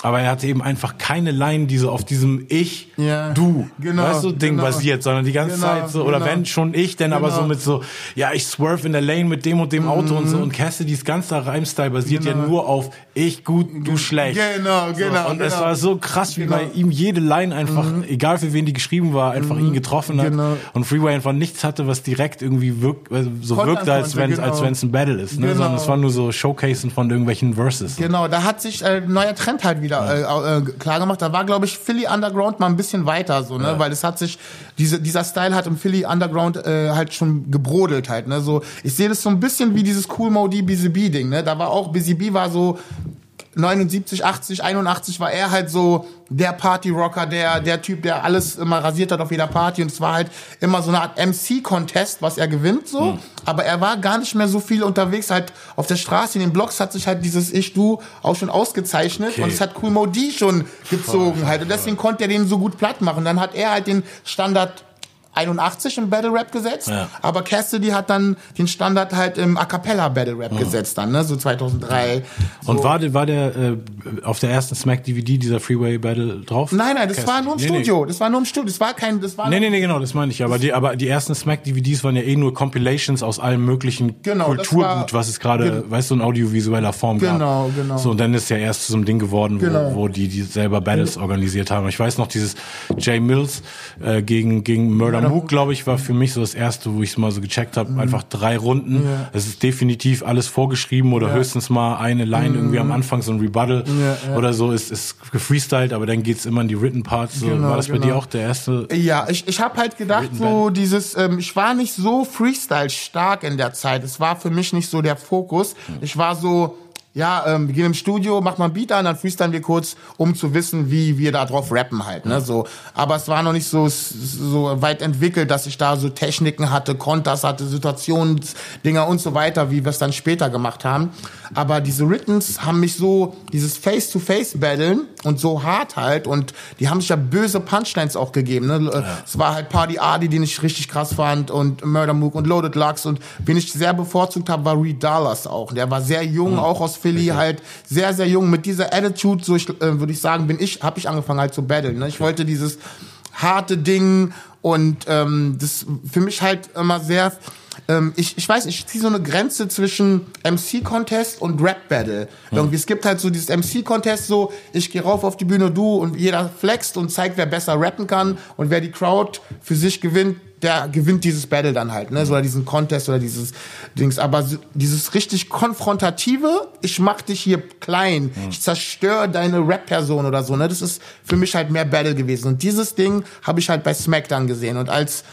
Aber er hatte eben einfach keine Line, die so auf diesem Ding basiert, sondern die ganze Zeit so, oder wenn schon ich, denn aber so mit so, ja, ich swerve in der Lane mit dem und dem Auto und so. Und Cassidys ganzer Reimstyle basiert ja nur auf ich gut, du schlecht. Genau, genau. So, und es war so krass, wie bei ihm jede Line einfach, egal für wen die geschrieben war, einfach ihn getroffen hat. Genau. Und Freeway einfach nichts hatte, was direkt irgendwie wirkte, als wenn es ein Battle ist. Ne? Genau. Sondern es war nur so Showcasing von irgendwelchen Verses. Genau, da hat sich ein neuer Trend halt wieder klar gemacht. Da war, glaube ich, Philly Underground mal ein bisschen weiter, so, ne? Ja. Weil es hat sich, dieser Style hat im Philly Underground halt schon gebrodelt halt, ne? So, ich sehe das so ein bisschen wie dieses Cool Modi Busy Bee Ding, ne? Da war auch, Busy Bee war so 79, 80, 81 war er halt so der Party-Rocker, der Typ, der alles immer rasiert hat auf jeder Party, und es war halt immer so eine Art MC-Contest, was er gewinnt, so, aber er war gar nicht mehr so viel unterwegs, halt auf der Straße, in den Blogs hat sich halt dieses Ich-Du auch schon ausgezeichnet, okay. Und es hat Cool Mo D schon gezogen halt, und deswegen konnte er den so gut platt machen, dann hat er halt den Standard 81 im Battle Rap gesetzt, aber Cassidy hat dann den Standard halt im A Cappella Battle Rap gesetzt dann, ne, so 2003. So. Und war der auf der ersten Smack DVD dieser Freeway Battle drauf? Nein, das Cassidy. War nur im Studio. Nee. Das war nur im Studio. Das war kein, das war genau, das meine ich. Aber die ersten Smack DVDs waren ja eh nur Compilations aus allem möglichen Kulturgut, was es gerade, weißt du, in audiovisueller Form gab. Genau. So, und dann ist ja erst so ein Ding geworden, wo die selber Battles organisiert haben. Ich weiß noch, dieses Jay Mills gegen Murder Mook, glaube ich, war für mich so das erste, wo ich es mal so gecheckt habe. Einfach 3 Runden. Es ist definitiv alles vorgeschrieben oder höchstens mal eine Line irgendwie am Anfang, so ein Rebuttal oder so, ist gefreestylt, aber dann geht's immer in die Written Parts. So. War das bei dir auch der erste? Ja, ich habe halt gedacht, so dieses, ich war nicht so Freestyle stark in der Zeit. Es war für mich nicht so der Fokus. Ich war so, wir gehen im Studio, mach mal ein Beat an, dann freestylen wir kurz, um zu wissen, wie wir da drauf rappen halt, ne, so. Aber es war noch nicht so weit entwickelt, dass ich da so Techniken hatte, Konters hatte, Situationsdinger und so weiter, wie wir es dann später gemacht haben. Aber diese Writtens haben mich so, dieses Face-to-Face-Battlen und so hart halt, und die haben sich ja böse Punchlines auch gegeben, ne. Ja. Es war halt Party Adi, den ich richtig krass fand, und Murder Mook und Loaded Lux, und wen ich sehr bevorzugt habe, war Reed Dallas auch. Der war sehr jung, auch aus Philly, halt sehr, sehr jung, mit dieser Attitude, so würde ich sagen, habe ich angefangen halt zu battlen, ne? Ich wollte dieses harte Ding, und das für mich halt immer sehr, ich weiß nicht, ich ziehe so eine Grenze zwischen MC-Contest und Rap-Battle. Irgendwie, es gibt halt so dieses MC-Contest, so, ich gehe rauf auf die Bühne, du, und jeder flext und zeigt, wer besser rappen kann, und wer die Crowd für sich gewinnt, der gewinnt dieses Battle dann halt, ne, so, oder diesen Contest oder dieses Dings, aber so, dieses richtig konfrontative, ich mach dich hier klein, ich zerstöre deine Rap-Person oder so, ne, das ist für mich halt mehr Battle gewesen, und dieses Ding habe ich halt bei Smack dann gesehen, und als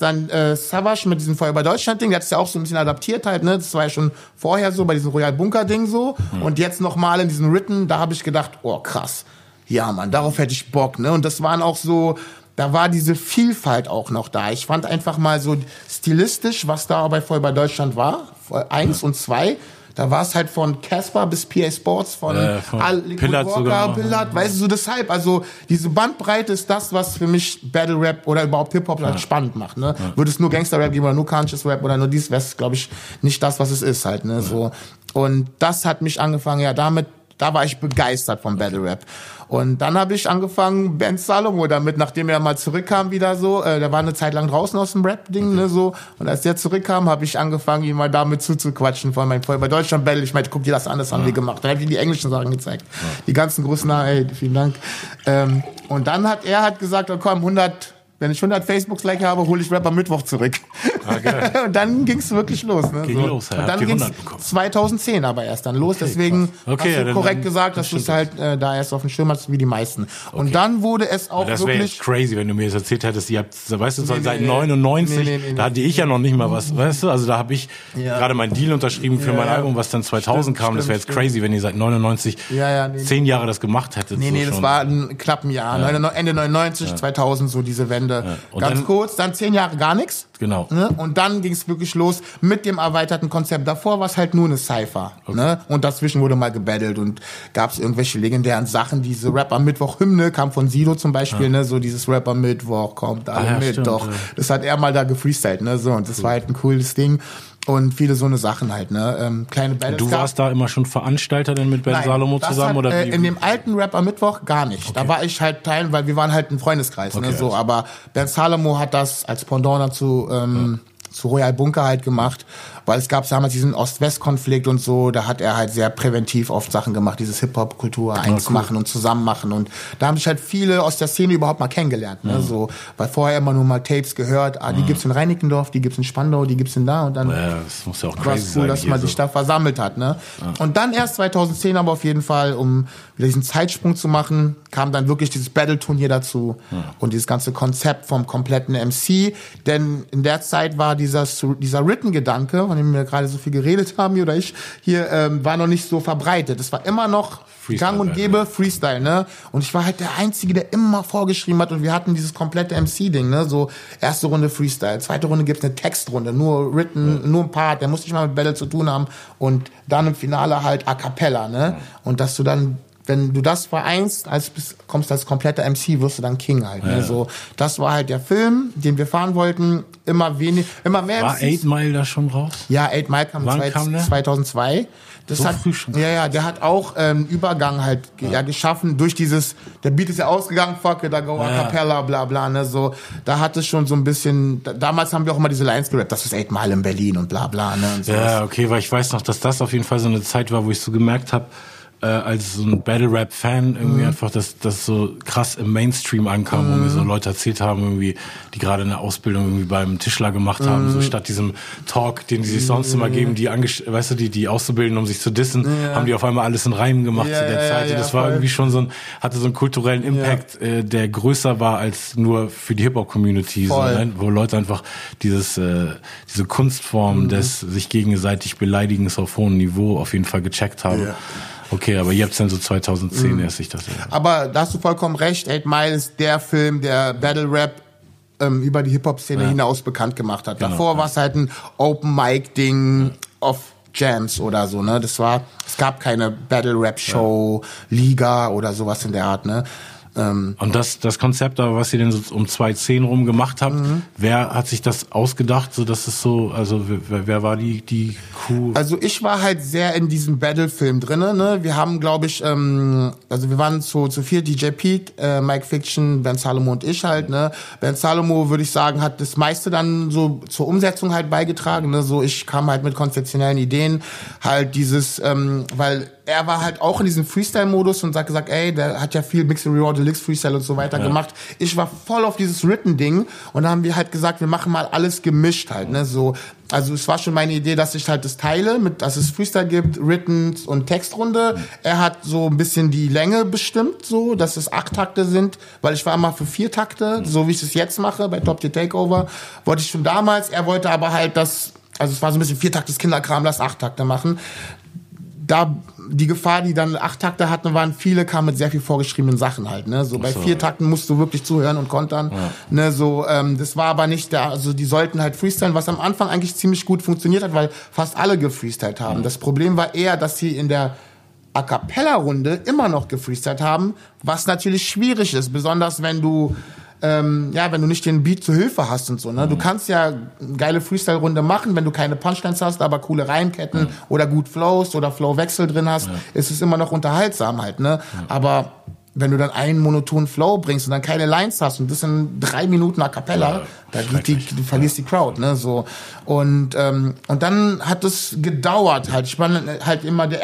dann Savage mit diesem Feuer über Deutschland-Ding, der hat es ja auch so ein bisschen adaptiert halt, ne? Das war ja schon vorher so, bei diesem Royal Bunker-Ding so. Und jetzt nochmal in diesen Ritten, da habe ich gedacht, oh krass, ja Mann, darauf hätte ich Bock, ne? Und das waren auch so, da war diese Vielfalt auch noch da. Ich fand einfach mal so stilistisch, was da bei Feuer über Deutschland war, 1 und 2, da war es halt von Casper bis PA Sports, von Pillard, weißt du, so deshalb, also diese Bandbreite ist das, was für mich Battle Rap oder überhaupt Hip-Hop halt spannend macht, ne? Würde es nur Gangster-Rap geben oder nur Conscious-Rap oder nur dies, wäre es, glaube ich, nicht das, was es ist halt, ne, so. Und das hat mich angefangen, da war ich begeistert vom Battle Rap. Und dann habe ich angefangen, Ben Salomo damit, nachdem er mal zurückkam wieder so, der war eine Zeit lang draußen aus dem Rap-Ding, ne, so, und als der zurückkam, habe ich angefangen, ihn mal damit zuzuquatschen, vor allem bei Deutschland-Battle, ich meinte, guck dir das an, das haben wir gemacht, dann habe ich ihm die englischen Sachen gezeigt, die ganzen großen, vielen Dank, und dann hat er halt gesagt, oh, komm, 100, wenn ich 100 Facebook-Like habe, hole ich Rapper Mittwoch zurück. Okay. Und dann ging's wirklich los. Ne? Ging so. Los, ja. Und dann ging's 2010 aber erst dann los. Okay, deswegen hast du dann korrekt gesagt, dass du es halt da erst auf dem Schirm hast, wie die meisten. Okay. Und dann wurde es auch das wirklich... Das wäre crazy, wenn du mir das erzählt hättest. Ihr habt, weißt du, seit 99, da hatte ich ja noch nicht mal was, weißt du? Also da habe ich gerade meinen Deal unterschrieben für mein Album, was dann 2000 kam. Das wäre jetzt crazy, wenn ihr seit 99 10 Jahre das gemacht hättet. Nee, das war ein knappes Jahr. Ende 99, 2000, so diese Wende. Ja. Ganz kurz, dann 10 Jahre gar nichts. Genau. Ne? Und dann ging es wirklich los mit dem erweiterten Konzept. Davor war es halt nur eine Cypher. Okay. Ne? Und dazwischen wurde mal gebattelt und gab es irgendwelche legendären Sachen. Diese Rap am Mittwoch-Hymne kam von Sido zum Beispiel, ne? So dieses Rap am Mittwoch kommt alle Mittwoch. Stimmt, ja. Das hat er mal da gefreestylt, ne? So, und das war halt ein cooles Ding. Und viele so eine Sachen halt, ne, kleine Battles. Du warst da immer schon Veranstalter denn mit Ben Salomo zusammen, oder wie? In dem alten Rap am Mittwoch gar nicht. Okay. Da war ich halt Teil, weil wir waren halt ein Freundeskreis, ne, so. Also. Aber Ben Salomo hat das als Pendant dazu, zu Royal Bunker halt gemacht, weil es gab damals diesen Ost-West-Konflikt und so, da hat er halt sehr präventiv oft Sachen gemacht, dieses Hip-Hop-Kultur eins machen und zusammen machen, und da haben sich halt viele aus der Szene überhaupt mal kennengelernt, ne? So, weil vorher immer nur mal Tapes gehört, ah, die gibt's in Reinickendorf, die gibt's in Spandau, die gibt's in da, und dann das muss ja auch crazy sein, dass man sich da versammelt hat, ne? Und dann erst 2010 aber auf jeden Fall, um wieder diesen Zeitsprung zu machen, kam dann wirklich dieses Battle-Turnier dazu und dieses ganze Konzept vom kompletten MC, denn in der Zeit war dieser Written-Gedanke, von dem wir gerade so viel geredet haben, hier, oder ich hier, war noch nicht so verbreitet. Es war immer noch Freestyle, gang und gäbe, Freestyle, ne? Und ich war halt der Einzige, der immer vorgeschrieben hat, und wir hatten dieses komplette MC-Ding, ne? So, erste Runde Freestyle, zweite Runde gibt's eine Textrunde, nur Written, nur ein Part, der muss nicht mal mit Battle zu tun haben, und dann im Finale halt A Cappella, ne? Und dass du dann, wenn du das vereinst, kommst als kompletter MC, wirst du dann King halt. Ja. Ne? So, das war halt der Film, den wir fahren wollten. Immer mehr. War MCs. 8 Mile da schon raus? Ja, 8 Mile kam 2002. Das so hat, ja, der hat auch Übergang halt geschaffen durch dieses, der Beat ist ja ausgegangen, fuck it, da go a cappella, bla bla, ne, so. Da hat es schon so ein bisschen, damals haben wir auch immer diese Lines gerappt, das ist 8 Mile in Berlin und bla bla, ne, und ja, okay, weil ich weiß noch, dass das auf jeden Fall so eine Zeit war, wo ich so gemerkt habe, als so ein Battle-Rap-Fan irgendwie einfach, dass das so krass im Mainstream ankam, wo mir so Leute erzählt haben, irgendwie, die gerade eine Ausbildung irgendwie beim Tischler gemacht haben, so statt diesem Talk, den sie sich sonst immer geben, weißt du, die auszubilden, um sich zu dissen, haben die auf einmal alles in Reimen gemacht zu der Zeit. Und das war irgendwie schon so hatte so einen kulturellen Impact, der größer war als nur für die Hip-Hop-Community, wo Leute einfach diese Kunstform des sich gegenseitig Beleidigens auf hohem Niveau auf jeden Fall gecheckt haben. Yeah. Okay, aber ihr habt es dann so 2010 erst, ich dachte. Aber da hast du vollkommen recht, 8 Mile ist der Film, der Battle Rap über die Hip-Hop-Szene hinaus bekannt gemacht hat. Genau, davor war es halt ein Open-Mic-Ding auf Jams oder so, ne? Es gab keine Battle-Rap-Show, Liga oder sowas in der Art, ne? Und das Konzept, was ihr denn so um 2010 rum gemacht habt, wer hat sich das ausgedacht, so dass es so, also wer war die Crew? Also ich war halt sehr in diesem Battle-Film drinne, ne? Wir haben, glaube ich, also wir waren zu viert, DJ Pete, Mike Fiction, Ben Salomo und ich halt, ne? Ben Salomo, würde ich sagen, hat das meiste dann so zur Umsetzung halt beigetragen, ne? So, ich kam halt mit konzeptionellen Ideen, halt dieses, weil er war halt auch in diesem Freestyle-Modus und hat gesagt, ey, der hat ja viel Mixed Reward Deluxe Freestyle und so weiter gemacht. Ich war voll auf dieses Written-Ding, und da haben wir halt gesagt, wir machen mal alles gemischt halt, ne, so. Also es war schon meine Idee, dass ich halt das teile, dass es Freestyle gibt, Written und Textrunde. Er hat so ein bisschen die Länge bestimmt, so, dass es 8 Takte sind, weil ich war immer für 4 Takte, so wie ich es jetzt mache bei Top Tier Takeover, wollte ich schon damals. Er wollte aber halt also es war so ein bisschen 4-taktes Kinderkram, lass 8 Takte machen. Da die Gefahr, die dann 8 Takte hatten, waren viele, kamen mit sehr viel vorgeschriebenen Sachen halt, ne? So bei 4 Takten musst du wirklich zuhören und kontern, ne? So, das war aber nicht der, also die sollten halt freestylen, was am Anfang eigentlich ziemlich gut funktioniert hat, weil fast alle gefreestylt haben. Das Problem war eher, dass sie in der A-Cappella-Runde immer noch gefreestylt haben, was natürlich schwierig ist, besonders wenn du wenn du nicht den Beat zur Hilfe hast und so, ne? Du kannst ja eine geile Freestyle-Runde machen, wenn du keine Punchlines hast, aber coole Reimketten oder gut Flows oder Flow-Wechsel drin hast, ist es immer noch unterhaltsam halt, ne? Aber wenn du dann einen monotonen Flow bringst und dann keine Lines hast und das in 3 Minuten a cappella, da geht du verlierst die Crowd, ne, so. Und dann hat es gedauert halt. Ich war halt immer der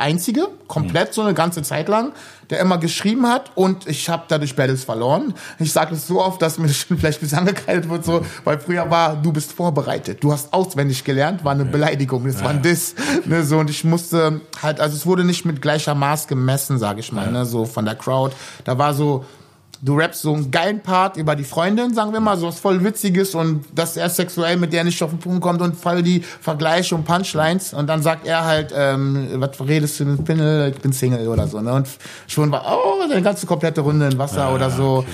Einzige, komplett so eine ganze Zeit lang, der immer geschrieben hat, und ich habe dadurch Battles verloren. Ich sage das so oft, dass mir das schon vielleicht bis angekreidet wird, so, weil früher war, du bist vorbereitet, du hast auswendig gelernt, war eine Beleidigung, das war ein Diss, ne, so, und ich musste halt, also es wurde nicht mit gleicher Maß gemessen, sage ich mal, ne, so von der Crowd. Da war so, du rappst so einen geilen Part über die Freundin, sagen wir mal, so was voll Witziges, und dass er sexuell mit der nicht auf den Punkt kommt und voll die Vergleiche und Punchlines, und dann sagt er halt, was redest du mit Pinnel, ich bin Single oder so, ne, und schon war, eine ganze komplette Runde in Wasser oder so. Okay.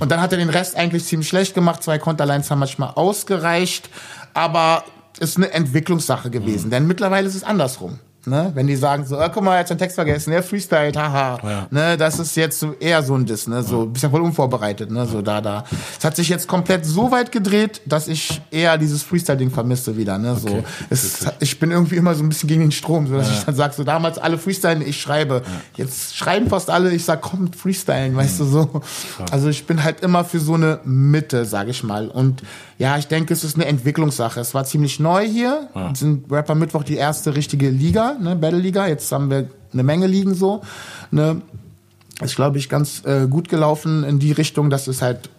Und dann hat er den Rest eigentlich ziemlich schlecht gemacht, 2 Konterlines haben manchmal ausgereicht, aber ist eine Entwicklungssache gewesen, denn mittlerweile ist es andersrum. Ne? Wenn die sagen so, guck mal, jetzt den Text vergessen, der freestylt, haha. Ja. Ne? Das ist jetzt so eher so ein Diss, ne? So ein bisschen voll unvorbereitet, ne? So da. Es hat sich jetzt komplett so weit gedreht, dass ich eher dieses Freestyle-Ding vermisse wieder, ne? So. Okay. Ich bin irgendwie immer so ein bisschen gegen den Strom, so dass ich dann sag, so damals alle freestylen, ich schreibe. Ja. Jetzt schreiben fast alle, ich sag, komm, freestylen, weißt du so. Ja. Also ich bin halt immer für so eine Mitte, sag ich mal. Und ja, ich denke, es ist eine Entwicklungssache. Es war ziemlich neu hier. Ja. Sind Rapper Mittwoch die erste richtige Liga, ne, Battle-Liga. Jetzt haben wir eine Menge Ligen so. Ne, ist, glaube ich, ganz gut gelaufen in die Richtung, dass es halt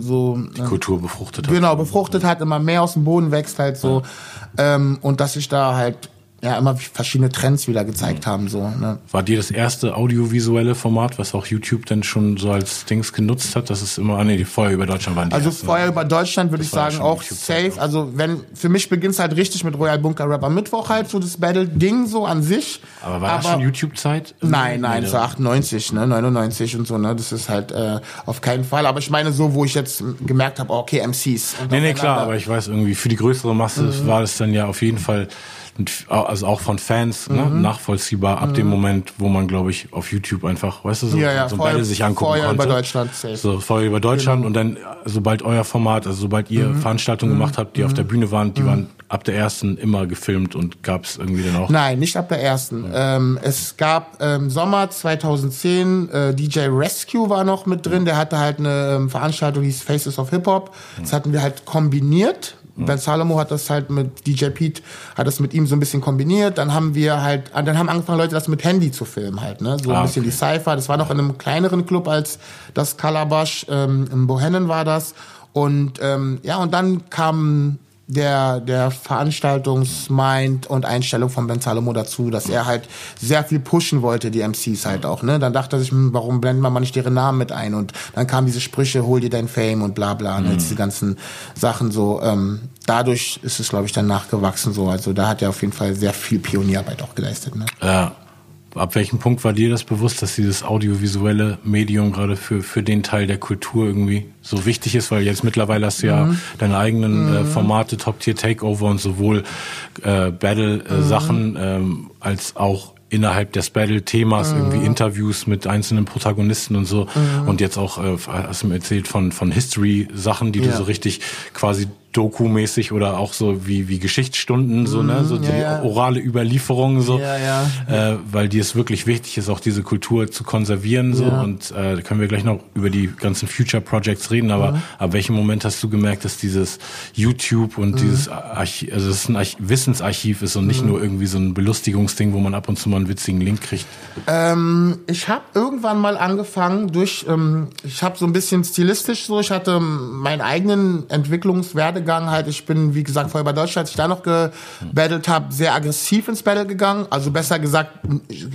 so... Die Kultur befruchtet hat. Genau, befruchtet hat, immer mehr aus dem Boden wächst halt so. Ja. Und dass ich da halt immer verschiedene Trends wieder gezeigt haben. So, ne? War dir das erste audiovisuelle Format, was auch YouTube dann schon so als Dings genutzt hat? Das ist immer, die Feuer über Deutschland waren die Also ersten, Feuer über Deutschland würde ich sagen, ja auch safe. Also wenn, für mich beginnt es halt richtig mit Royal Bunker, Rapper Mittwoch halt, so das Battle-Ding so an sich. Aber war das schon YouTube-Zeit? Nein, so 98, ne, 99 und so, ne, das ist halt auf keinen Fall. Aber ich meine so, wo ich jetzt gemerkt habe, okay, MCs. Nee, klar, aber ich weiß irgendwie, für die größere Masse war das dann ja auf jeden Fall, also auch von Fans, ne, nachvollziehbar ab dem Moment, wo man, glaube ich, auf YouTube einfach, weißt du, so ein Battle sich angucken konnte. Feuer über Deutschland. Safe. So, Feuer über Deutschland und dann, sobald euer Format, also sobald ihr Veranstaltungen gemacht habt, die auf der Bühne waren, die waren ab der ersten immer gefilmt und gab's irgendwie dann auch... Nein, nicht ab der ersten. Ja. Es gab Sommer 2010, DJ Rescue war noch mit drin, der hatte halt eine Veranstaltung, die hieß Faces of Hip-Hop. Das hatten wir halt kombiniert. Ben Salomo hat das halt mit DJ Pete, hat das mit ihm so ein bisschen kombiniert. Dann haben wir halt, haben angefangen Leute das mit Handy zu filmen halt, ne? So ein bisschen die Cypher. Das war noch in einem kleineren Club als das Calabash, im Bohennen war das. Und, und dann kam der Veranstaltungsmind und Einstellung von Ben Salomo dazu, dass er halt sehr viel pushen wollte, die MCs halt auch, ne? Dann dachte ich, warum blenden wir mal nicht deren Namen mit ein? Und dann kamen diese Sprüche, hol dir dein Fame und bla bla, und jetzt die ganzen Sachen so, dadurch ist es, glaube ich, dann nachgewachsen so. Also da hat er auf jeden Fall sehr viel Pionierarbeit auch geleistet, ne? Ja. Ab welchem Punkt war dir das bewusst, dass dieses audiovisuelle Medium gerade für den Teil der Kultur irgendwie so wichtig ist? Weil jetzt mittlerweile hast du ja deine eigenen Formate, Top-Tier-Takeover und sowohl Battle-Sachen als auch innerhalb des Battle-Themas irgendwie Interviews mit einzelnen Protagonisten und so. Und jetzt auch, hast du mir erzählt, von History-Sachen, die du so richtig quasi dokumäßig oder auch so wie Geschichtsstunden, so, ne, so die orale Überlieferung, so, weil dir es wirklich wichtig ist, auch diese Kultur zu konservieren, so, und da können wir gleich noch über die ganzen Future Projects reden, aber ab welchem Moment hast du gemerkt, dass dieses YouTube und dieses Archiv, also es ist ein Wissensarchiv ist und nicht nur irgendwie so ein Belustigungsding, wo man ab und zu mal einen witzigen Link kriegt? Ich habe irgendwann mal angefangen durch, ich habe so ein bisschen stilistisch so, ich hatte meinen eigenen Entwicklungswert gegangen halt. Ich bin, wie gesagt, vorher bei Deutschland, als ich da noch gebattelt habe, sehr aggressiv ins Battle gegangen. Also besser gesagt,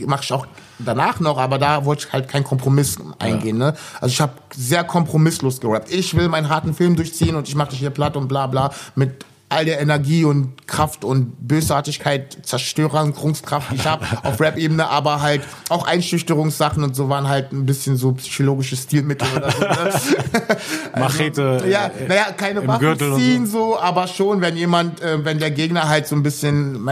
mache ich auch danach noch, aber da wollte ich halt keinen Kompromiss eingehen. Ne? Also ich habe sehr kompromisslos gerappt. Ich will meinen harten Film durchziehen und ich mache dich hier platt und bla bla mit all der Energie und Kraft und Bösartigkeit, Zerstörungskraft, die ich habe auf Rap-Ebene, aber halt auch Einschüchterungssachen und so waren halt ein bisschen so psychologische Stilmittel oder so. Also, Machete. Ja, naja, keine Waffen ziehen so, aber schon, wenn jemand, wenn der Gegner halt so ein bisschen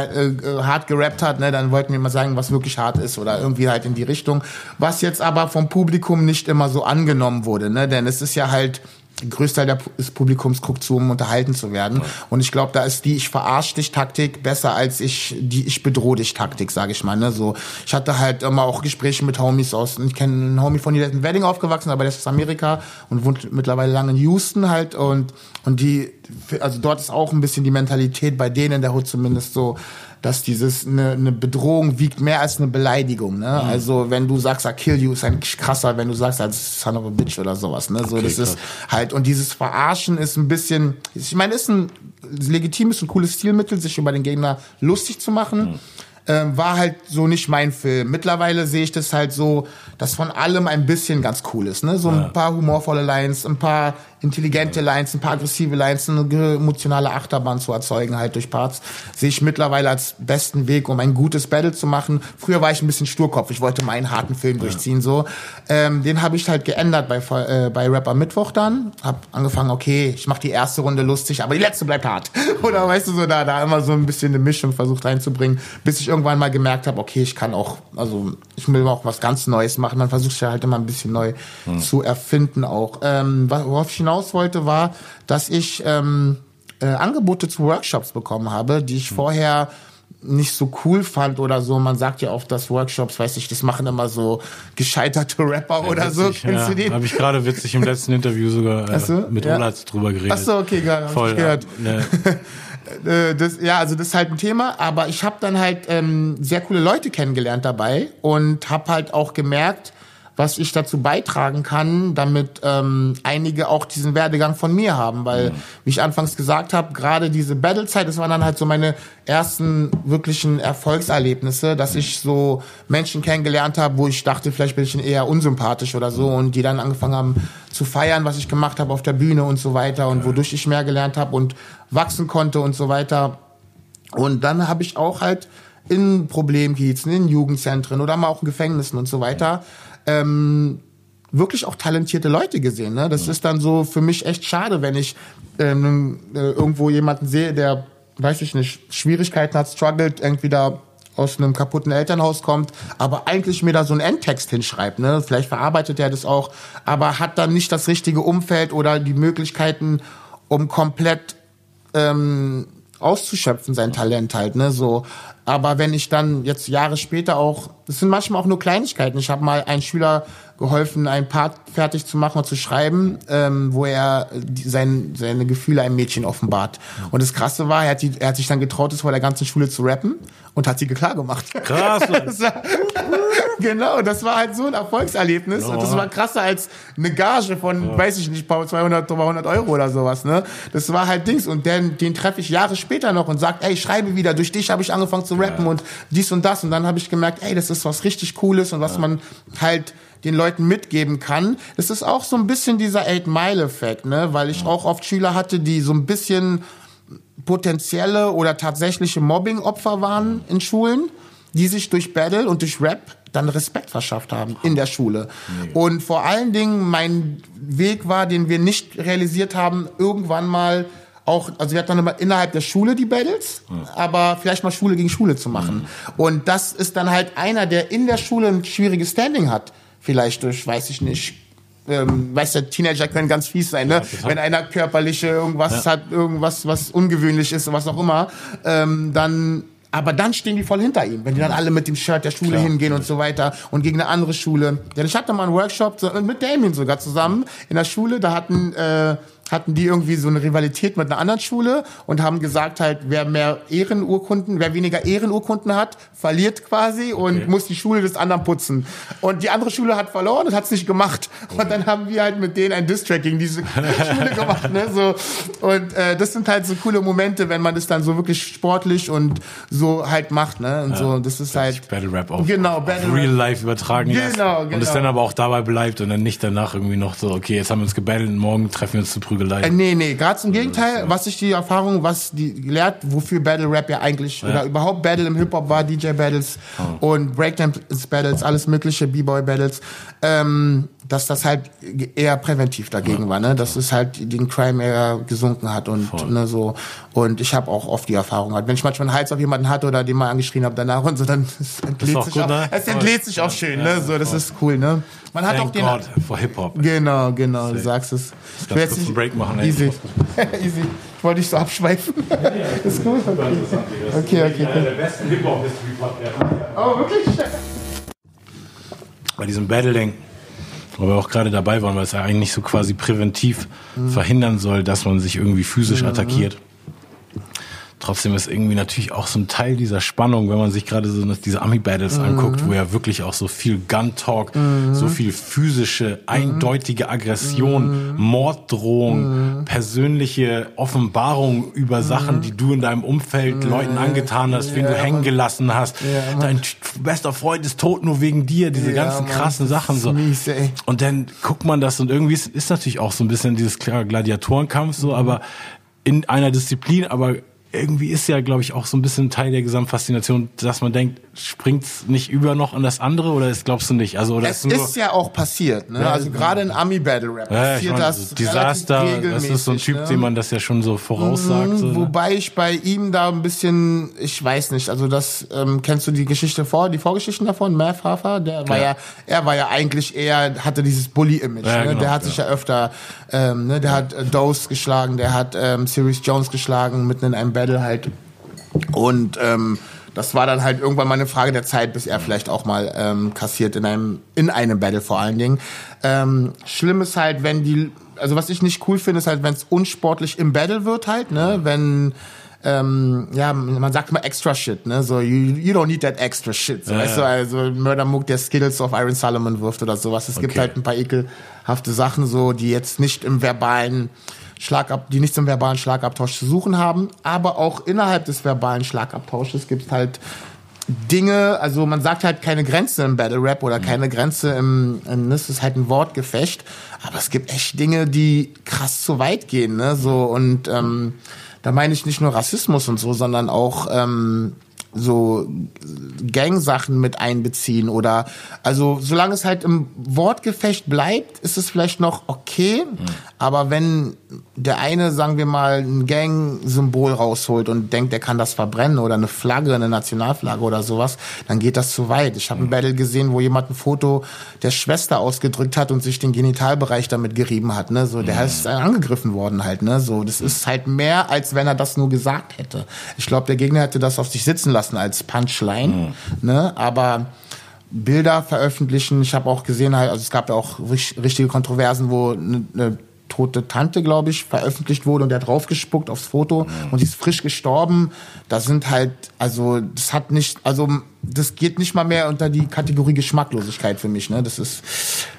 hart gerappt hat, ne, dann wollten wir mal sagen, was wirklich hart ist oder irgendwie halt in die Richtung, was jetzt aber vom Publikum nicht immer so angenommen wurde, ne, denn es ist ja halt Größteil des Publikums guckt zu, um unterhalten zu werden. Ja. Und ich glaube, da ist die Ich-verarsch-dich-Taktik besser als die Ich-bedroh-dich-Taktik, sage ich mal. Ne? So, ich hatte halt immer auch Gespräche mit Homies aus. Ich kenne einen Homie von hier, der ist in Wedding aufgewachsen, aber der ist aus Amerika und wohnt mittlerweile lange in Houston halt. Und die, also dort ist auch ein bisschen die Mentalität bei denen in der Hood zumindest so, dass dieses eine Bedrohung wiegt mehr als eine Beleidigung, ne? Mhm. Also wenn du sagst, I kill you, ist eigentlich krasser, wenn du sagst, als son of a bitch oder sowas, ne? So, okay, das ist halt, und dieses Verarschen ist ein bisschen, ich meine, ist ein legitimes und cooles Stilmittel, sich über den Gegner lustig zu machen. Mhm. War halt so nicht mein Film. Mittlerweile sehe ich das halt so, dass von allem ein bisschen ganz cool ist, ne? So ein paar humorvolle Lines, ein paar intelligente Lines, ein paar aggressive Lines, eine emotionale Achterbahn zu erzeugen halt durch Parts, sehe ich mittlerweile als besten Weg, um ein gutes Battle zu machen. Früher war ich ein bisschen Sturkopf, ich wollte meinen harten Film durchziehen, so. Den habe ich halt geändert bei Rap am Mittwoch dann. Hab angefangen, okay, ich mache die erste Runde lustig, aber die letzte bleibt hart. Oder weißt du, so da immer so ein bisschen eine Mischung versucht reinzubringen, bis ich irgendwann mal gemerkt habe, okay, ich kann auch, also ich will auch was ganz Neues machen, dann versuche ich halt immer ein bisschen neu zu erfinden auch. Worauf ich hinaus wollte, war, dass ich Angebote zu Workshops bekommen habe, die ich vorher nicht so cool fand oder so. Man sagt ja oft, dass Workshops, weiß ich, das machen immer so gescheiterte Rapper oder so. Kennst du die? Habe ich gerade witzig im letzten Interview sogar mit Olatz drüber geredet. Ach so, okay, geil, hab ich gehört. Ne. Das, ja, also das ist halt ein Thema, aber ich habe dann halt sehr coole Leute kennengelernt dabei und habe halt auch gemerkt, was ich dazu beitragen kann, damit einige auch diesen Werdegang von mir haben, weil, wie ich anfangs gesagt habe, gerade diese Battle-Zeit, das waren dann halt so meine ersten wirklichen Erfolgserlebnisse, dass ich so Menschen kennengelernt habe, wo ich dachte, vielleicht bin ich eher unsympathisch oder so, und die dann angefangen haben zu feiern, was ich gemacht habe auf der Bühne und so weiter, und wodurch ich mehr gelernt habe und wachsen konnte und so weiter. Und dann habe ich auch halt in Problemkiezen, in Jugendzentren oder mal auch in Gefängnissen und so weiter wirklich auch talentierte Leute gesehen. Ne? Das ist dann so für mich echt schade, wenn ich irgendwo jemanden sehe, der, weiß ich nicht, Schwierigkeiten hat, struggelt, irgendwie da aus einem kaputten Elternhaus kommt, aber eigentlich mir da so einen Endtext hinschreibt. Ne? Vielleicht verarbeitet er das auch, aber hat dann nicht das richtige Umfeld oder die Möglichkeiten, um komplett auszuschöpfen, sein Talent halt, ne, so. Aber wenn ich dann jetzt Jahre später auch, das sind manchmal auch nur Kleinigkeiten. Ich habe mal einem Schüler geholfen, einen Part fertig zu machen und zu schreiben, wo er seine Gefühle einem Mädchen offenbart. Und das Krasse war, er hat sich dann getraut, es vor der ganzen Schule zu rappen und hat sie klar gemacht. Krass. Genau, das war halt so ein Erfolgserlebnis, und das war krasser als eine Gage von, weiß ich nicht, 200 € oder sowas, ne? Das war halt Dings, und den treffe ich Jahre später noch und sagt, ey, ich schreibe wieder, durch dich habe ich angefangen zu rappen und dies und das, und dann habe ich gemerkt, ey, das ist was richtig Cooles und was man halt den Leuten mitgeben kann. Das ist auch so ein bisschen dieser Eight Mile Effekt, ne? Weil ich auch oft Schüler hatte, die so ein bisschen potenzielle oder tatsächliche Mobbing-Opfer waren in Schulen, die sich durch Battle und durch Rap dann Respekt verschafft haben in der Schule. Mega. Und vor allen Dingen mein Weg war, den wir nicht realisiert haben, irgendwann mal auch, also wir hatten dann immer innerhalb der Schule die Battles, aber vielleicht mal Schule gegen Schule zu machen. Und das ist dann halt einer, der in der Schule ein schwieriges Standing hat. Vielleicht durch, weiß ich nicht, weißt du, Teenager können ganz fies sein, ne? Ja, wenn einer körperliche irgendwas hat, irgendwas, was ungewöhnlich ist, was auch immer, dann... Aber dann stehen die voll hinter ihm, wenn die dann alle mit dem Shirt der Schule hingehen und so weiter und gegen eine andere Schule. Denn ich hatte mal einen Workshop mit Damien sogar zusammen in der Schule, da hatten die irgendwie so eine Rivalität mit einer anderen Schule und haben gesagt halt, wer weniger Ehrenurkunden hat, verliert quasi und muss die Schule des anderen putzen. Und die andere Schule hat verloren und hat es nicht gemacht. Und dann haben wir halt mit denen ein Diss-Track gegen diese Schule gemacht. Ne? So. Und das sind halt so coole Momente, wenn man das dann so wirklich sportlich und so halt macht. Ne? Und so, das ist halt Battle-Rap auf Real-Life übertragen lässt. Und es dann aber auch dabei bleibt und dann nicht danach irgendwie noch so, okay, jetzt haben wir uns gebattelt, morgen treffen wir uns zu Prügeln. Nee, ganz im Gegenteil. Was ich die Erfahrung, was die gelehrt, wofür Battle Rap ja eigentlich, oder überhaupt Battle im Hip-Hop war, DJ-Battles und Breakdance-Battles, alles mögliche, B-Boy-Battles, dass das halt eher präventiv dagegen war, ne? Dass es halt den Crime eher gesunken hat und ne, so. Und ich habe auch oft die Erfahrung halt, wenn ich manchmal einen Hals auf jemanden hatte oder den mal angeschrien habe danach und so, dann es entlädt sich auch schön, ne? So, das ist cool, ne? Man hat Thank auch den vor Hip-Hop. Genau, du sagst es. Ich werde jetzt einen Break machen. Easy. Easy. Ich wollte dich so abschweifen. Das ist cool. Okay. Einer der besten Hip-Hop-History-Pop. Oh, wirklich? Bei diesem Battle-Ding, wo wir auch gerade dabei waren, weil es ja eigentlich so quasi präventiv verhindern soll, dass man sich irgendwie physisch attackiert. trotzdem ist irgendwie natürlich auch so ein Teil dieser Spannung, wenn man sich gerade so diese Ami-Battles anguckt, wo ja wirklich auch so viel Gun-Talk, so viel physische, eindeutige Aggression, Morddrohung, persönliche Offenbarung über Sachen, die du in deinem Umfeld Leuten angetan hast, wen du hängen gelassen hast. Ja, dein bester Freund ist tot nur wegen dir, diese ganzen krassen Sachen. So. Mies, und dann guckt man das und irgendwie ist natürlich auch so ein bisschen dieses Gladiatorenkampf, so, aber in einer Disziplin, aber irgendwie ist ja, glaube ich, auch so ein bisschen Teil der Gesamtfaszination, dass man denkt, springt's nicht über noch an das andere oder das glaubst du nicht? Also, das ist ja auch passiert, ne? Ja, also gerade in Ami-Battle-Rap passiert das Desaster, das ist so ein Typ, ne? Dem man das ja schon so voraussagt. So. Wobei ich bei ihm da ein bisschen, ich weiß nicht, also das, kennst du die Geschichte die Vorgeschichten davon? Mav Hafer, er war ja eigentlich eher, hatte dieses Bully-Image, ja, ne? Genau, der hat sich ja öfter, der hat Dose geschlagen, der hat Sirius Jones geschlagen, mitten in einem Battle halt. Und das war dann halt irgendwann mal eine Frage der Zeit, bis er vielleicht auch mal kassiert in einem Battle vor allen Dingen. Schlimm ist halt, also was ich nicht cool finde, ist halt, wenn es unsportlich im Battle wird halt, ne, wenn man sagt mal extra shit, ne, so you don't need that extra shit, so, weißt du, also Murder Mook, der Skittles auf Iron Solomon wirft oder sowas, gibt halt ein paar ekelhafte Sachen so, die jetzt nicht im verbalen Schlagabtausch zu suchen haben, aber auch innerhalb des verbalen Schlagabtausches gibt es halt Dinge, also man sagt halt keine Grenze im Battle Rap oder keine Grenze das ist halt ein Wortgefecht, aber es gibt echt Dinge, die krass zu weit gehen, ne, so, und da meine ich nicht nur Rassismus und so, sondern auch so Gang-Sachen mit einbeziehen oder, also solange es halt im Wortgefecht bleibt, ist es vielleicht noch okay, aber wenn der eine, sagen wir mal, ein Gang-Symbol rausholt und denkt, er kann das verbrennen oder eine Flagge, eine Nationalflagge oder sowas, dann geht das zu weit. Ich habe ein Battle gesehen, wo jemand ein Foto der Schwester ausgedrückt hat und sich den Genitalbereich damit gerieben hat, ne, so, der ist angegriffen worden halt, ne, so, das ist halt mehr, als wenn er das nur gesagt hätte. Ich glaube, der Gegner hätte das auf sich sitzen lassen als Punchline, ne? Aber Bilder veröffentlichen, ich habe auch gesehen, halt, also es gab ja auch richtige Kontroversen, wo eine tote Tante, glaube ich, veröffentlicht wurde und der hat draufgespuckt aufs Foto und die ist frisch gestorben. Das sind halt, also das geht nicht mal mehr unter die Kategorie Geschmacklosigkeit für mich, ne? Das ist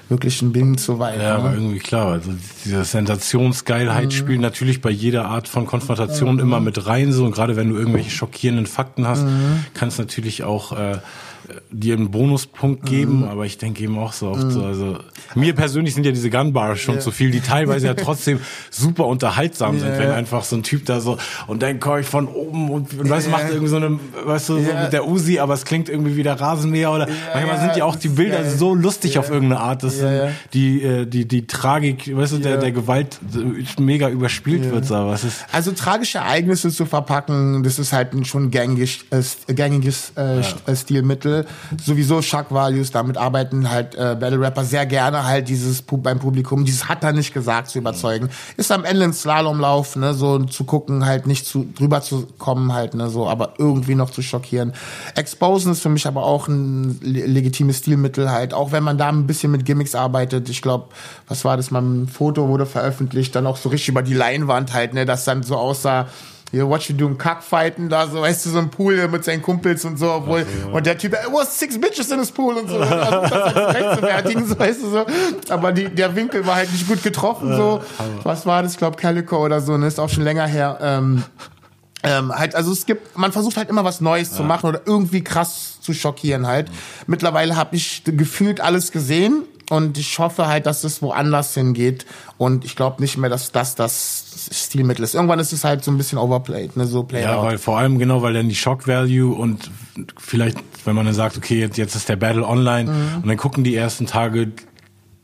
wirklich ein Ding zu weit. Ja, aber irgendwie klar, also diese Sensationsgeilheit spielt natürlich bei jeder Art von Konfrontation immer mit rein, so, und gerade wenn du irgendwelche schockierenden Fakten hast, kann es natürlich auch dir einen Bonuspunkt geben, aber ich denke eben auch so oft so, also mir persönlich sind ja diese Gunbars schon zu viel, die teilweise ja trotzdem super unterhaltsam sind, wenn einfach so ein Typ da so, und dann komme ich von oben und weißt du, macht irgendwie so eine, weißt du, so mit der Uzi, aber es klingt irgendwie wie der Rasenmäher oder manchmal sind ja auch die Bilder so lustig auf irgendeine Art, dass die Tragik, weißt du, der Gewalt mega überspielt wird, so, was ist. Also tragische Ereignisse zu verpacken, das ist halt schon gängiges Stilmittel. Sowieso Shock Values, damit arbeiten halt Battle Rapper sehr gerne halt beim Publikum, dieses hat er nicht gesagt, zu überzeugen. Ist am Ende ein Slalomlauf, ne, so zu gucken, halt nicht drüber zu kommen halt, ne, so, aber irgendwie noch zu schockieren. Exposen ist für mich aber auch ein legitimes Stilmittel halt, auch wenn man da ein bisschen mit Gimmicks arbeitet. Ich glaube, was war das, mein Foto wurde veröffentlicht, dann auch so richtig über die Leinwand halt, ne, das dann so aussah, hier, what you doing, Kackfighten, da so, weißt du, so ein Pool mit seinen Kumpels und so, obwohl, und der Typ, it was 6 bitches in his pool und so, und das rechtfertigen, so, weißt du, so, aber der Winkel war halt nicht gut getroffen, so, was war das, ich glaube, Calico oder so, ne, ist auch schon länger her, halt, also man versucht halt immer was Neues zu machen oder irgendwie krass zu schockieren halt. Mittlerweile habe ich gefühlt alles gesehen und ich hoffe halt, dass es woanders hingeht und ich glaube nicht mehr, dass das Stilmittel ist. Irgendwann ist es halt so ein bisschen overplayed, ne, so Playout. Ja, weil vor allem, genau, weil dann die Shock Value und vielleicht, wenn man dann sagt, okay, jetzt ist der Battle online und dann gucken die ersten Tage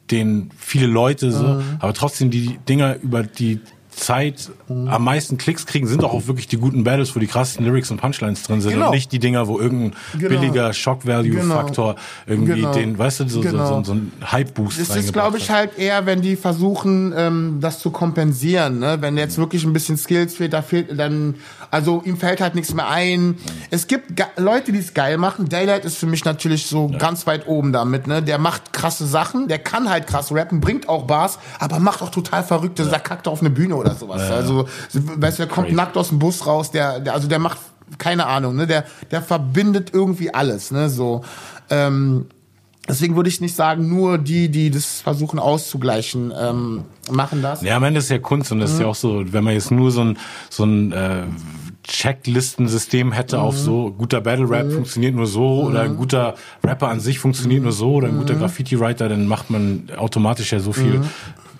den viele Leute so, aber trotzdem die Dinger über die Zeit am meisten Klicks kriegen, sind auch wirklich die guten Battles, wo die krassen Lyrics und Punchlines drin sind und nicht die Dinger, wo irgendein billiger Shock-Value-Faktor irgendwie den, weißt du, so ein Hype-Boost reingebracht hat. Das ist, glaube ich, halt eher, wenn die versuchen, das zu kompensieren, ne? Wenn jetzt wirklich ein bisschen Skills fehlt, dann, also ihm fällt halt nichts mehr ein. Es gibt Leute, die es geil machen. Daylight ist für mich natürlich so ganz weit oben damit, ne? Der macht krasse Sachen, der kann halt krass rappen, bringt auch Bars, aber macht auch total verrückte, der kackt auf eine Bühne oder sowas. Also, weißt du, der kommt nackt aus dem Bus raus, der macht keine Ahnung, ne, der verbindet irgendwie alles, ne, so. Deswegen würde ich nicht sagen, nur die das versuchen auszugleichen, machen das. Ja, am Ende ist ja Kunst und das ist ja auch so, wenn man jetzt nur so ein Checklistensystem hätte auf so, guter Battle-Rap funktioniert nur so oder ein guter Rapper an sich funktioniert nur so oder ein guter Graffiti-Writer, dann macht man automatisch ja so viel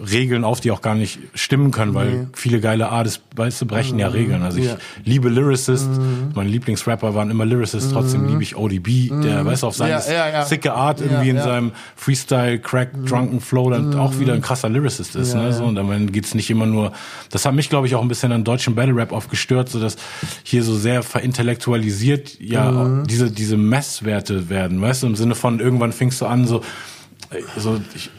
Regeln auf, die auch gar nicht stimmen können, weil viele geile Artists, weißt du, brechen ja Regeln. Also ich liebe Lyricists, meine Lieblingsrapper waren immer Lyricists, trotzdem liebe ich ODB, der, weißt du, auf seine sicke Art irgendwie in seinem Freestyle, Crack, Drunken Flow dann auch wieder ein krasser Lyricist ist. Ne? So, und dann geht's nicht immer nur, das hat mich, glaube ich, auch ein bisschen an deutschen Battle-Rap oft gestört, so dass hier so sehr verintellektualisiert diese Messwerte werden, weißt du, im Sinne von irgendwann fängst du an, so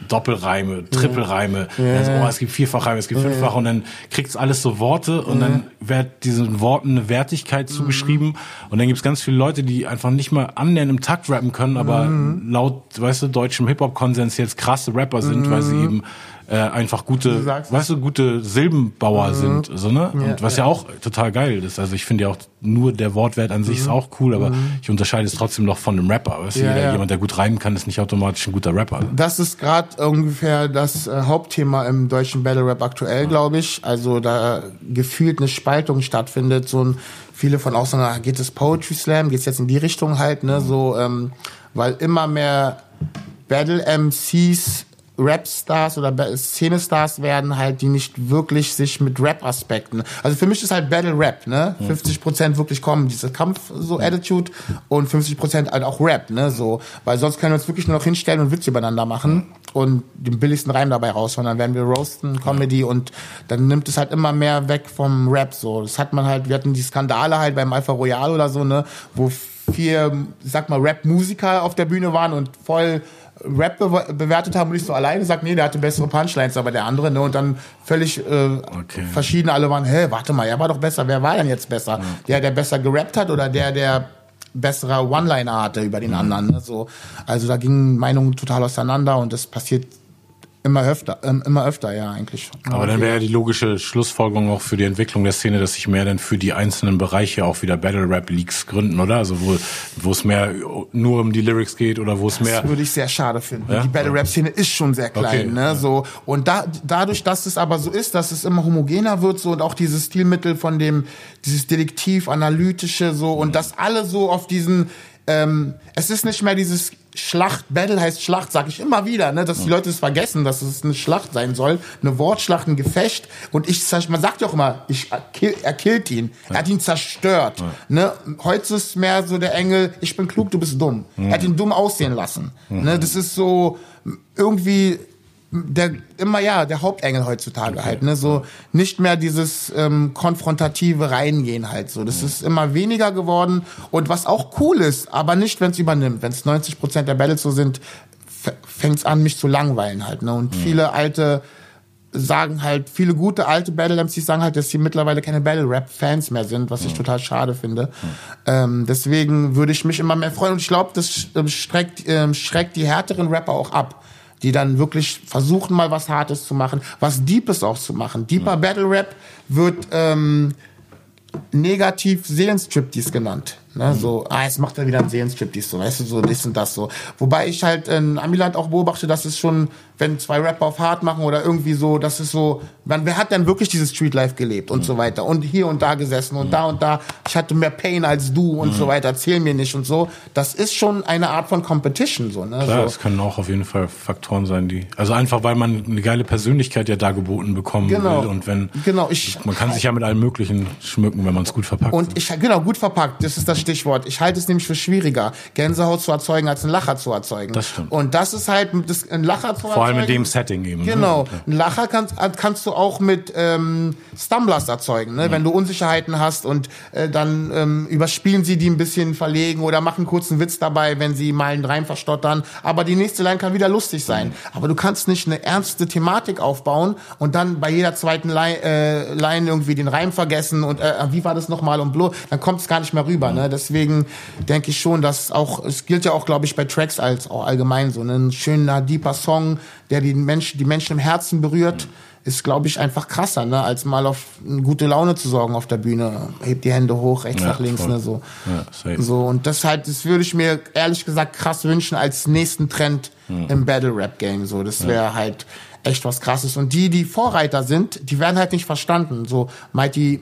Doppelreime, Trippelreime, also, es gibt Vierfachreime, es gibt Fünffache und dann kriegt's alles so Worte und dann wird diesen Worten eine Wertigkeit zugeschrieben und dann gibt's ganz viele Leute, die einfach nicht mal annähernd im Takt rappen können, aber laut, weißt du, deutschem Hip-Hop-Konsens jetzt krasse Rapper sind, weil sie eben einfach gute, weißt du, gute Silbenbauer sind, so, ne? Und was ja auch total geil ist. Also ich finde ja auch nur der Wortwert an sich ist auch cool, aber ich unterscheide es trotzdem noch von einem Rapper. Weißt du, jemand, der gut reimen kann, ist nicht automatisch ein guter Rapper. Das ist gerade ungefähr das Hauptthema im deutschen Battle Rap aktuell, glaube ich. Also da gefühlt eine Spaltung stattfindet. Viele von außen, geht es Poetry Slam, geht's jetzt in die Richtung halt, ne? So, weil immer mehr Battle MCs Rap-Stars oder Szene-Stars werden halt, die nicht wirklich sich mit Rap-Aspekten... Also für mich ist halt Battle-Rap, ne? 50% wirklich kommen, diese Kampf-Attitude und 50% halt auch Rap, ne? So, weil sonst können wir uns wirklich nur noch hinstellen und Witze übereinander machen und den billigsten Reim dabei raushauen. Dann werden wir roasten, Comedy und dann nimmt es halt immer mehr weg vom Rap, so. Das hat man halt, wir hatten die Skandale halt beim Alpha Royal oder so, ne? Wo 4, ich sag mal, Rap-Musiker auf der Bühne waren und voll... Rap bewertet haben und ich so alleine sagt, nee, der hatte bessere Punchlines, aber der andere, ne, und dann völlig verschieden, alle waren, hä, warte mal, er war doch besser, wer war denn jetzt besser? Ja. Der besser gerappt hat oder der besserer One-Liner hatte über den anderen, ne, so. Also da gingen Meinungen total auseinander und das passiert immer öfter, ja, eigentlich. Aber dann wäre ja die logische Schlussfolgerung auch für die Entwicklung der Szene, dass sich mehr dann für die einzelnen Bereiche auch wieder Battle-Rap-Leagues gründen, oder? Also wo es mehr nur um die Lyrics geht oder wo es mehr... Das würde ich sehr schade finden. Ja? Die Battle-Rap-Szene ist schon sehr klein, okay, ne? Ja. So. Und dadurch, dass es aber so ist, dass es immer homogener wird, so, und auch dieses Stilmittel von dem, dieses Detektiv-Analytische, so, und dass alle so auf diesen... es ist nicht mehr dieses Schlacht, Battle heißt Schlacht, sag ich immer wieder, ne, dass die Leute es vergessen, dass es eine Schlacht sein soll, eine Wortschlacht, ein Gefecht, und man sagt ja auch immer, er killt ihn, er hat ihn zerstört, ne, heute ist mehr so der Engel, ich bin klug, du bist dumm, er hat ihn dumm aussehen lassen, ne, das ist so, irgendwie, der Hauptengel heutzutage halt, ne, so, nicht mehr dieses konfrontative Reingehen halt, so, das ist immer weniger geworden und was auch cool ist, aber nicht, wenn es übernimmt, wenn es 90% der Battles so sind, fängt's an, mich zu langweilen halt, ne, und viele gute alte Battle-MCs sagen halt, dass sie mittlerweile keine Battle-Rap-Fans mehr sind, was ich total schade finde. Deswegen würde ich mich immer mehr freuen und ich glaube, das schreckt die härteren Rapper auch ab, die dann wirklich versuchen, mal was Hartes zu machen, was Deepes auch zu machen. Deeper Battle Rap wird negativ Seelenstriptease genannt. Ne? So, jetzt macht er wieder einen Seelenstriptease, so, weißt du, so das und das so. Wobei ich halt in Amiland auch beobachte, dass es schon, wenn 2 Rapper auf hart machen oder irgendwie so, das ist so, wer hat denn wirklich dieses Streetlife gelebt und so weiter und hier und da gesessen und da und da, ich hatte mehr Pain als du und so weiter, erzähl mir nicht und so. Das ist schon eine Art von Competition, so, ne? Klar, so. Das können auch auf jeden Fall Faktoren sein, die, also einfach, weil man eine geile Persönlichkeit ja dargeboten bekommen will und wenn, man kann sich ja mit allem Möglichen schmücken, wenn man es gut verpackt. Und gut verpackt, das ist das Stichwort. Ich halte es nämlich für schwieriger, Gänsehaut zu erzeugen, als einen Lacher zu erzeugen. Das stimmt. Und das ist halt, ein Lacher zu erzeugen. Vor allem in dem Setting eben. Genau. Ne? Okay. Ein Lacher kannst du auch mit Stumblers erzeugen, ne? Wenn du Unsicherheiten hast und dann überspielen sie die ein bisschen verlegen oder machen kurz einen Witz dabei, wenn sie mal einen Reim verstottern. Aber die nächste Line kann wieder lustig sein. Aber du kannst nicht eine ernste Thematik aufbauen und dann bei jeder zweiten Line irgendwie den Reim vergessen und wie war das nochmal und bloß, dann kommt es gar nicht mehr rüber, ne? Deswegen denke ich schon, dass auch, es gilt ja auch, glaube ich, bei Tracks als auch allgemein so, ne? Ein schöner, deeper Song, der die Menschen im Herzen berührt, ist, glaube ich, einfach krasser, ne, als mal auf gute Laune zu sorgen auf der Bühne. Hebt die Hände hoch, rechts nach links, ne, so. Ja, so. Und das halt, das würde ich mir ehrlich gesagt krass wünschen als nächsten Trend im Battle-Rap-Game, so. Das wäre halt echt was Krasses. Und die, die Vorreiter sind, die werden halt nicht verstanden. So, Mighty,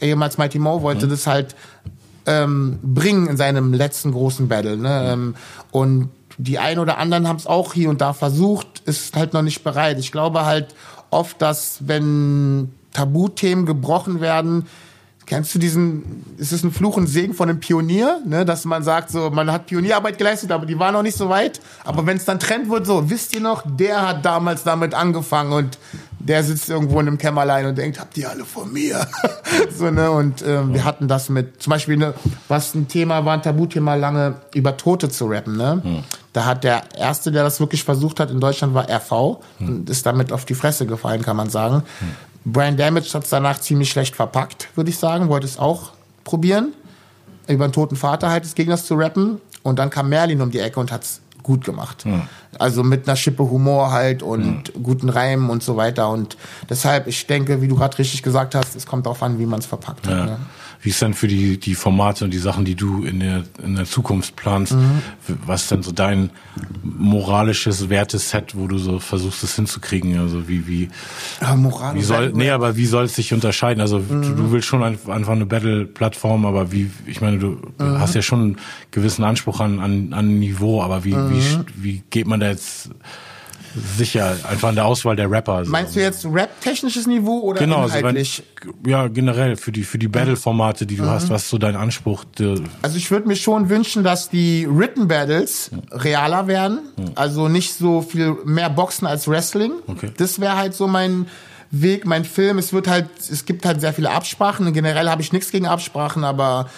ehemals Mighty Mo, wollte das halt bringen in seinem letzten großen Battle, ne, und die ein oder anderen haben es auch hier und da versucht, ist halt noch nicht bereit. Ich glaube halt oft, dass wenn Tabuthemen gebrochen werden, kennst du diesen, ist es ein Fluch und Segen von einem Pionier, ne, dass man sagt so, man hat Pionierarbeit geleistet, aber die war noch nicht so weit, aber wenn es dann Trend wird, so, wisst ihr noch, der hat damals damit angefangen und der sitzt irgendwo in einem Kämmerlein und denkt, habt ihr alle von mir? So, ne, und wir hatten das mit, zum Beispiel, ne, was ein Thema war, ein Tabuthema lange, über Tote zu rappen, ne. Da hat der Erste, der das wirklich versucht hat in Deutschland, war RV und ist damit auf die Fresse gefallen, kann man sagen. Brain Damage hat es danach ziemlich schlecht verpackt, würde ich sagen. Wollte es auch probieren, über den toten Vater halt des Gegners zu rappen. Und dann kam Merlin um die Ecke und hat es gut gemacht. Also mit einer Schippe Humor halt und guten Reimen und so weiter. Und deshalb, ich denke, wie du gerade richtig gesagt hast, es kommt darauf an, wie man es verpackt hat. Ne? Wie ist dann für die Formate und die Sachen, die du in der Zukunft planst, was ist denn so dein moralisches Werteset, wo du so versuchst, es hinzukriegen? Also wie soll es sich unterscheiden? Also du willst schon einfach eine Battle-Plattform, aber ich meine, du hast ja schon einen gewissen Anspruch an Niveau, aber wie geht man da jetzt sicher, einfach in der Auswahl der Rapper. So. Meinst du jetzt rap-technisches Niveau oder inhaltlich? Generell für die Battle-Formate, die du hast, was ist so dein Anspruch? Also ich würde mir schon wünschen, dass die Written Battles realer werden, also nicht so viel mehr Boxen als Wrestling. Okay. Das wäre halt so mein Weg, mein Film. Es gibt halt sehr viele Absprachen. Generell habe ich nichts gegen Absprachen, aber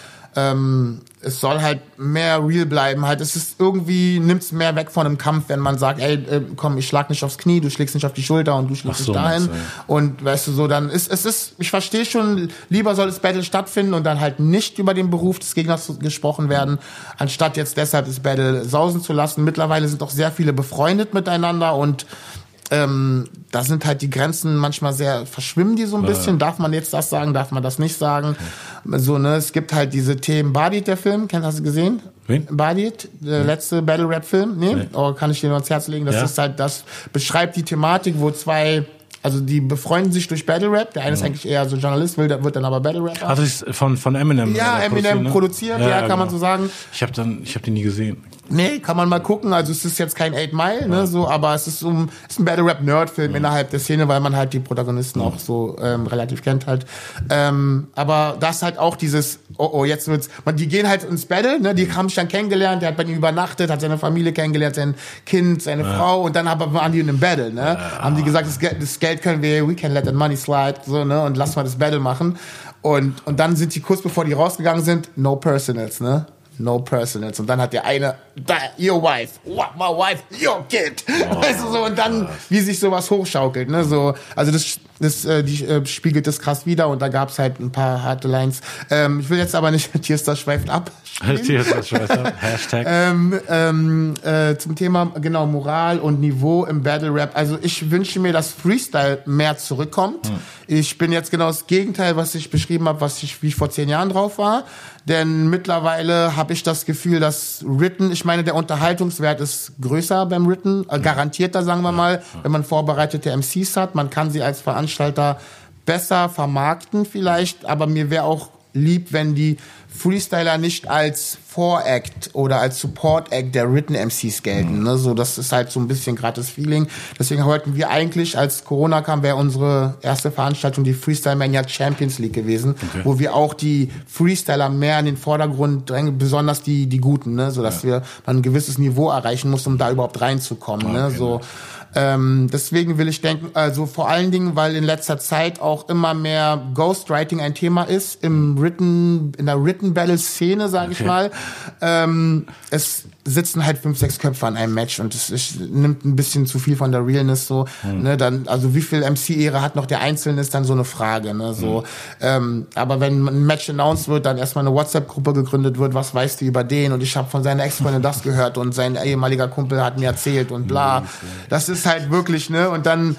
es soll halt mehr real bleiben. Halt, es ist irgendwie, nimmt's mehr weg von einem Kampf, wenn man sagt, ey, komm, ich schlag nicht aufs Knie, du schlägst nicht auf die Schulter und du schlägst nicht dahin. Und weißt du, so, dann ist, ich verstehe schon, lieber soll das Battle stattfinden und dann halt nicht über den Beruf des Gegners gesprochen werden, anstatt jetzt deshalb das Battle sausen zu lassen. Mittlerweile sind auch sehr viele befreundet miteinander und da sind halt die Grenzen manchmal sehr, verschwimmen die so ein bisschen. Darf man jetzt das sagen, darf man das nicht sagen? Okay. So, ne, es gibt halt diese Themen. Bodied, der Film, hast du gesehen? Wen? Bodied, der letzte Battle-Rap-Film. Nee? Oh, kann ich dir nur ans Herz legen? Das ist halt, das beschreibt die Thematik, wo zwei, also die befreunden sich durch Battle-Rap. Der eine ist eigentlich eher so Journalist, wird dann aber Battle-Rapper. Also ist von Eminem. Ja, Eminem produziert, kann man so sagen. Ich hab den nie gesehen. Nee, kann man mal gucken. Also es ist jetzt kein 8 Mile, ne, so, aber es ist ein Battle-Rap-Nerd-Film innerhalb der Szene, weil man halt die Protagonisten auch so relativ kennt halt. Aber das halt auch dieses, jetzt wird's, die gehen halt ins Battle, ne, die haben sich dann kennengelernt, der hat bei ihm übernachtet, hat seine Familie kennengelernt, sein Kind, seine Frau und dann waren die in einem Battle, ne, haben die gesagt, das Geld können we can let that money slide, so, ne, und lass mal das Battle machen. Und dann sind die kurz bevor die rausgegangen sind, no personals, ne. No personals. Und dann hat der eine, your wife, what, my wife, your kid. Weißt du, so, und dann, wie sich sowas hochschaukelt, ne, so. Also das spiegelt das krass wider und da gab's halt ein paar harte Lines. Ich will jetzt aber nicht, Tierstar schweift ab. Tierstar schweift ab, Hashtag. Zum Thema, genau, Moral und Niveau im Battle Rap. Also ich wünsche mir, dass Freestyle mehr zurückkommt. Ich bin jetzt genau das Gegenteil, was ich beschrieben habe, wie ich vor 10 Jahren drauf war. Denn mittlerweile habe ich das Gefühl, dass Written, ich meine, der Unterhaltungswert ist größer beim Written, garantierter, sagen wir mal, wenn man vorbereitete MCs hat. Man kann sie als Veranstalter besser vermarkten vielleicht, aber mir wäre auch lieb, wenn die Freestyler nicht als Voract oder als Support-Act der Written-MCs gelten. Ne? So, das ist halt so ein bisschen gerade das Feeling. Deswegen wollten wir eigentlich, als Corona kam, wäre unsere erste Veranstaltung die Freestyle-Mania Champions League gewesen, wo wir auch die Freestyler mehr in den Vordergrund drängen, besonders die Guten, ne? So dass man ein gewisses Niveau erreichen muss, um da überhaupt reinzukommen. Okay, ne? So, deswegen will ich denken, also vor allen Dingen, weil in letzter Zeit auch immer mehr Ghostwriting ein Thema ist, in der Written-Battle-Szene, sage ich mal. Es sitzen halt 5, 6 Köpfe an einem Match und es nimmt ein bisschen zu viel von der Realness so. Ne, dann, also wie viel MC-Ehre hat noch der Einzelne, ist dann so eine Frage. Ne, so. Aber wenn ein Match announced wird, dann erstmal eine WhatsApp-Gruppe gegründet wird, was weißt du über den und ich habe von seiner Ex-Freundin das gehört und sein ehemaliger Kumpel hat mir erzählt und bla. Das ist halt wirklich, ne, und dann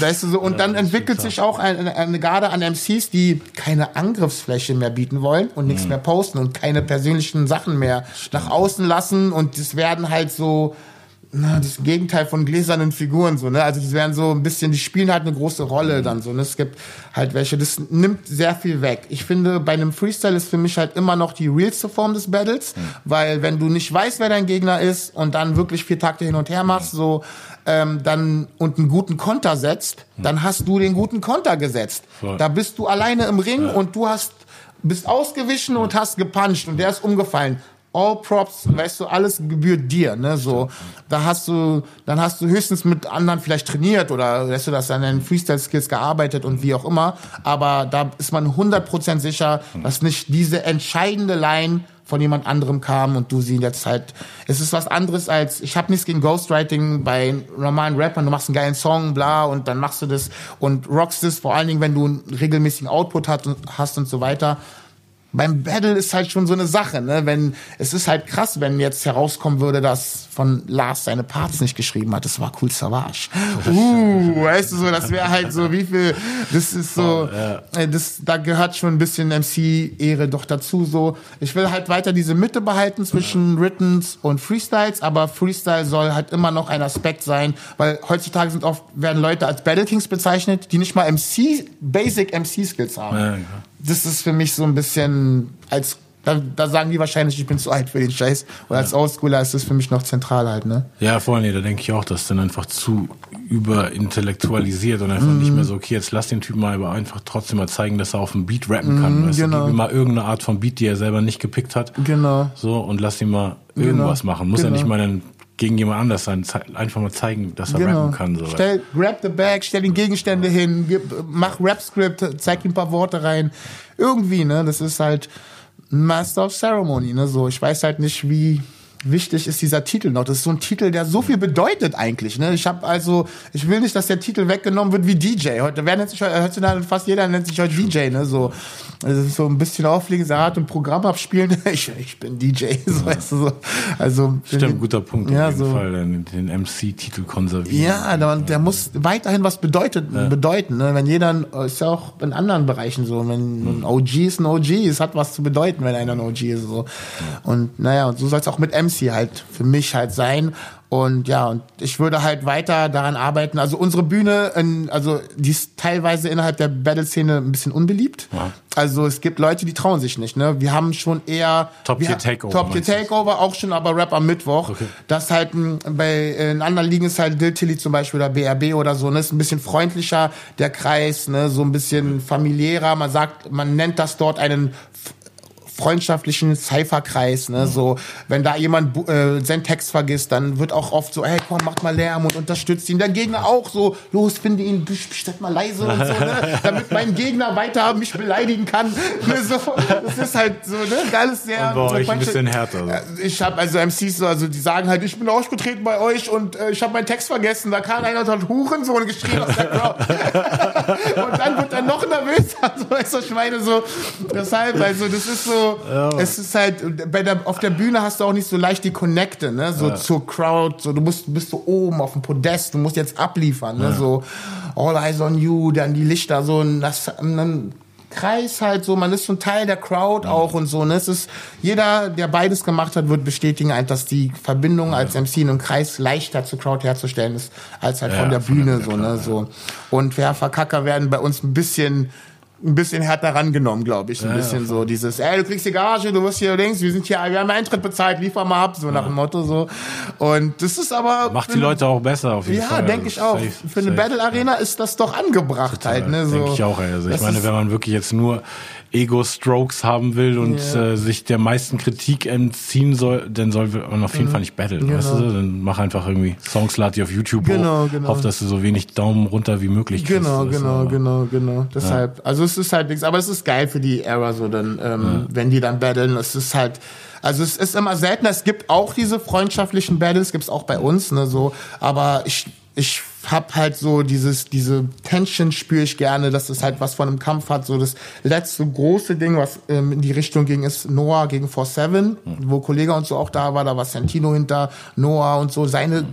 Weißt du so, und ja, dann entwickelt sich auch eine Garde an MCs, die keine Angriffsfläche mehr bieten wollen und nichts mehr posten und keine persönlichen Sachen mehr nach außen lassen, und das werden halt so, na, das Gegenteil von gläsernen Figuren, so, ne? Also die werden so ein bisschen, die spielen halt eine große Rolle dann so, ne? Es gibt halt welche, das nimmt sehr viel weg. Ich finde, bei einem Freestyle ist für mich halt immer noch die realste Form des Battles, weil wenn du nicht weißt, wer dein Gegner ist und dann wirklich 4 Takte hin und her machst, so, dann, und einen guten Konter setzt, dann hast du den guten Konter gesetzt. Voll. Da bist du alleine im Ring und du bist ausgewichen und hast gepuncht und der ist umgefallen. All Props, weißt du, alles gebührt dir, ne, so. Dann hast du höchstens mit anderen vielleicht trainiert oder, weißt du, dass an deinen Freestyle-Skills gearbeitet und wie auch immer. Aber da ist man 100% sicher, dass nicht diese entscheidende Line von jemand anderem kam und du sie jetzt halt, es ist was anderes als, ich habe nichts gegen Ghostwriting bei normalen Rappern, du machst einen geilen Song, bla, und dann machst du das und rockst das, vor allen Dingen, wenn du einen regelmäßigen Output hast und so weiter. Beim Battle ist halt schon so eine Sache, ne? Es ist halt krass, wenn jetzt herauskommen würde, dass von Lars seine Parts nicht geschrieben hat. Das war cool Savage. Weißt du so, das wäre halt so, wie viel, das ist so, da gehört schon ein bisschen MC-Ehre doch dazu, so. Ich will halt weiter diese Mitte behalten zwischen Writtens und Freestyles, aber Freestyle soll halt immer noch ein Aspekt sein, weil heutzutage werden Leute als Battle Kings bezeichnet, die nicht mal Basic MC-Skills haben. Ja, ja. Das ist für mich so ein bisschen, als da sagen die wahrscheinlich, ich bin zu alt für den Scheiß. Und als Oldschooler ist das für mich noch zentral halt, ne? Ja, vor allem, da denke ich auch, dass dann einfach zu überintellektualisiert und einfach nicht mehr so, okay, jetzt lass den Typen mal, aber einfach trotzdem mal zeigen, dass er auf dem Beat rappen kann. Weißt du, gib ihm mal irgendeine Art von Beat, die er selber nicht gepickt hat. Genau. So, und lass ihn mal irgendwas machen. Muss ja nicht mal dann gegen jemand anders sein, einfach mal zeigen, dass er rappen kann. So. Grab the bag, stell den Gegenstände hin, mach Rap-Script, zeig ihm ein paar Worte rein. Irgendwie, ne, das ist halt Master of Ceremony, ne, so. Ich weiß halt nicht, wie wichtig ist dieser Titel noch. Das ist so ein Titel, der so viel bedeutet eigentlich, ne. Ich will nicht, dass der Titel weggenommen wird wie DJ. Fast jeder nennt sich heute DJ, ne, so. Also so ein bisschen auflegen, Salat und Programm abspielen. Ich bin DJ, so, weißt du, so. Also, stimmt, guter Punkt auf jeden Fall, den MC-Titel konservieren. Ja, der muss weiterhin was bedeuten, ne? Wenn jeder, ist ja auch in anderen Bereichen so, wenn ein OG ist ein OG, es hat was zu bedeuten, wenn einer ein OG ist, so. Und naja, und so soll es auch mit MC halt für mich halt sein. Und ja, und ich würde halt weiter daran arbeiten. Also unsere Bühne, die ist teilweise innerhalb der Battle-Szene ein bisschen unbeliebt. Ja. Also es gibt Leute, die trauen sich nicht, ne? Wir haben schon eher Top-Tier-Takeover. Top-Tier-Takeover auch schon, aber Rap am Mittwoch. Okay. Das halt in anderen Ligen ist halt Dill Tilly zum Beispiel oder BRB oder so, ne? Ist ein bisschen freundlicher, der Kreis, ne? So ein bisschen familiärer. Man nennt das dort einen freundschaftlichen Cypher-Kreis, ne, so, wenn da jemand seinen Text vergisst, dann wird auch oft so, hey, komm, mach mal Lärm und unterstützt ihn, der Gegner auch so, los, finde ihn, statt mal leise und so, ne, damit mein Gegner weiter mich beleidigen kann, ne, so, das ist halt so, ne, alles sehr... Und bei euch ein bisschen härter. So. Ich hab, also MCs, also die sagen halt, ich bin ausgetreten bei euch und ich habe meinen Text vergessen, da kam einer dort Hurensohn geschrien aus der Crowd. Und dann wird er noch nervöser, also, weißt du, ich meine, so, deshalb, also, das ist so, es ist halt, auf der Bühne hast du auch nicht so leicht die Connecte, ne, so zur Crowd, so, bist so oben auf dem Podest, du musst jetzt abliefern, ne, so, all eyes on you, dann die Lichter, so, ein Kreis halt, so, man ist schon Teil der Crowd auch und so, ne, es ist, jeder, der beides gemacht hat, wird bestätigen, dass die Verbindung als MC in einem Kreis leichter zur Crowd herzustellen ist, als halt von der Bühne, so, ne, so. Und Verkacker werden bei uns ein bisschen härter rangenommen, glaube ich. Ein bisschen so dieses, ey, du kriegst die Gage, du wirst hier links, wir haben Eintritt bezahlt, liefer mal ab, so nach dem Motto, so. Und das ist aber... Macht die Leute auch besser, auf jeden Fall. Ja, denke ich auch. Safe, für eine Battle-Arena ist das doch angebracht halt, ne, so. Denke ich auch, also ich meine, wenn man wirklich jetzt nur Ego-Strokes haben will und sich der meisten Kritik entziehen soll, dann soll man auf jeden Fall nicht battlen, weißt du? Dann mach einfach irgendwie Songs, lad die auf YouTube hoch, hoff, dass du so wenig Daumen runter wie möglich kriegst. Genau. Deshalb, also es ist halt nichts, aber es ist geil für die Era so, dann, wenn die dann battlen, es ist halt, also es ist immer seltener, es gibt auch diese freundschaftlichen Battles, gibt's auch bei uns, ne, so, aber ich hab halt so diese Tension spüre ich gerne, dass es halt was von einem Kampf hat. So das letzte große Ding, was in die Richtung ging, ist Noah gegen 4-7, wo Kollege und so auch da war. Da war Santino hinter, Noah und so, seine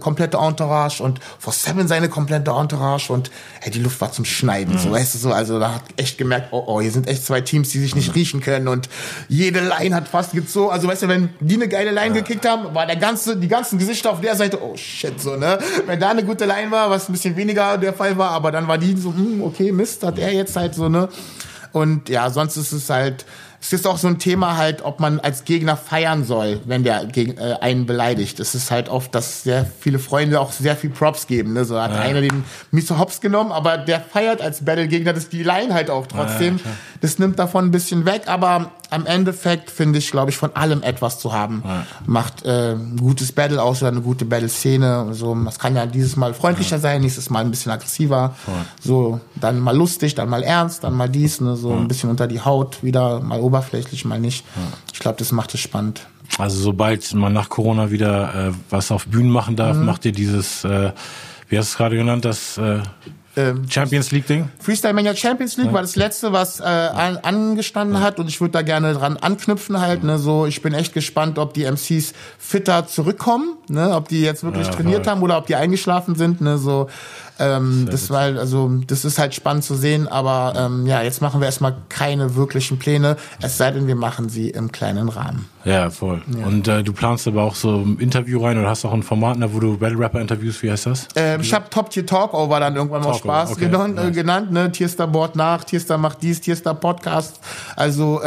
komplette Entourage und 4-7 seine komplette Entourage und hey, die Luft war zum Schneiden. Mhm. So, weißt du, so, also da hat echt gemerkt, oh, hier sind echt zwei Teams, die sich nicht riechen können und jede Line hat fast gezogen. Also weißt du, wenn die eine geile Line gekickt haben, war die ganzen Gesichter auf der Seite, oh shit, so, ne? Wenn da eine gute Line war, was ein bisschen weniger der Fall war, aber dann war die so, okay, Mist, hat er jetzt halt so, ne? Und ja, sonst ist es halt, es ist auch so ein Thema halt, ob man als Gegner feiern soll, wenn der einen beleidigt. Es ist halt oft, dass sehr viele Freunde auch sehr viel Props geben, ne? So hat einer den Mr. Hops genommen, aber der feiert als Battle-Gegner, das die Line halt auch trotzdem. Ja, das nimmt davon ein bisschen weg, aber am Endeffekt finde ich, glaube ich, von allem etwas zu haben. Ja. Macht ein gutes Battle aus oder eine gute Battle-Szene. So. Das kann ja dieses Mal freundlicher sein, nächstes Mal ein bisschen aggressiver. Ja. So, dann mal lustig, dann mal ernst, dann mal dies, ne? So ein bisschen unter die Haut wieder, mal oberflächlich, mal nicht. Ja. Ich glaube, das macht es spannend. Also sobald man nach Corona wieder was auf Bühnen machen darf, macht ihr dieses, wie hast du es gerade genannt, das... Champions League Ding? Freestyle Mania Champions League war das letzte, was angestanden hat und ich würde da gerne dran anknüpfen halt, ne, so, ich bin echt gespannt, ob die MCs fitter zurückkommen, ne, ob die jetzt wirklich trainiert haben oder ob die eingeschlafen sind, ne, so, das war halt, also, das ist halt spannend zu sehen, aber, jetzt machen wir erstmal keine wirklichen Pläne, es sei denn, wir machen sie im kleinen Rahmen. Ja, voll. Ja. Und du planst aber auch so ein Interview rein oder hast auch ein Format, wo du Battle Rapper interviewst, wie heißt das? Ich habe Top Tier Talkover dann irgendwann mal Spaß genannt, ne? Tierstar Board nach, Tierstar macht dies, Tierstar Podcast. Also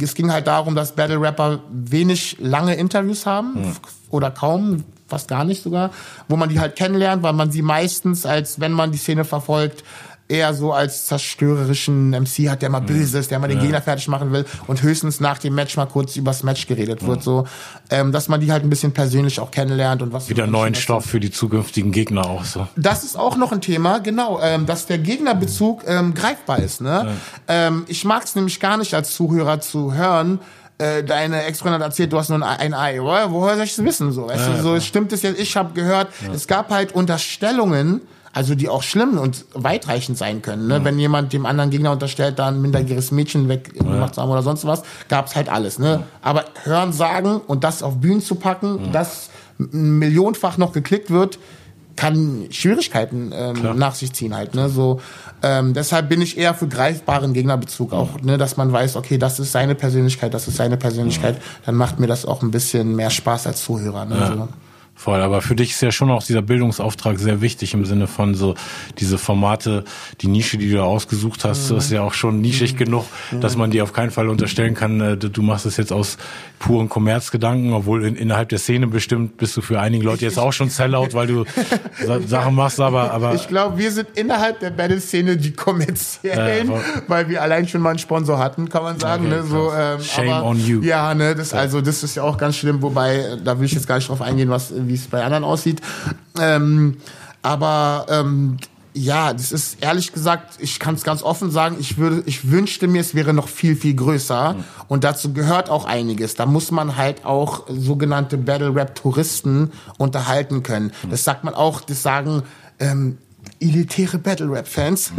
es ging halt darum, dass Battle Rapper wenig lange Interviews haben oder kaum, fast gar nicht sogar, wo man die halt kennenlernt, weil man sie meistens, als wenn man die Szene verfolgt, eher so als zerstörerischen MC hat, der mal böse ist, der mal den Gegner fertig machen will und höchstens nach dem Match mal kurz übers Match geredet wird, so, dass man die halt ein bisschen persönlich auch kennenlernt und was wieder neuen Stoff für die zukünftigen Gegner auch so. Das ist auch noch ein Thema, genau, dass der Gegnerbezug greifbar ist, ne? Ja. Ich mag's nämlich gar nicht als Zuhörer zu hören, deine Ex-Freundin hat erzählt, du hast nur ein Ei. Woher soll ich das wissen, so? Weißt du, so stimmt es jetzt? Ich habe gehört, es gab halt Unterstellungen, also die auch schlimm und weitreichend sein können. Ne? Ja. Wenn jemand dem anderen Gegner unterstellt, dann ein minderjähriges Mädchen weggemacht zu haben oder sonst was, gab's halt alles. Ne? Ja. Aber hören, sagen und das auf Bühnen zu packen, dass millionenfach noch geklickt wird, kann Schwierigkeiten nach sich ziehen halt. Ne? So, deshalb bin ich eher für greifbaren Gegnerbezug auch, ne? Dass man weiß, okay, das ist seine Persönlichkeit, dann macht mir das auch ein bisschen mehr Spaß als Zuhörer. Ne? Ja. So. Voll, aber für dich ist ja schon auch dieser Bildungsauftrag sehr wichtig im Sinne von so diese Formate, die Nische, die du ausgesucht hast, ist ja auch schon nischig genug, dass man dir auf keinen Fall unterstellen kann, du machst es jetzt aus puren Kommerzgedanken, obwohl innerhalb der Szene bestimmt bist du für einige Leute jetzt auch schon Sellout, weil du Sachen machst, aber ich glaube, wir sind innerhalb der Battle-Szene die kommerziellen, weil wir allein schon mal einen Sponsor hatten, kann man sagen. Okay, ne? So, shame aber, on you. Ja, ne, das ist ja auch ganz schlimm, wobei, da will ich jetzt gar nicht drauf eingehen, wie es bei anderen aussieht. Das ist ehrlich gesagt, ich kann es ganz offen sagen, ich wünschte mir, es wäre noch viel, viel größer. Mhm. Und dazu gehört auch einiges. Da muss man halt auch sogenannte Battle-Rap-Touristen unterhalten können. Mhm. Das sagt man auch, das sagen elitäre Battle-Rap-Fans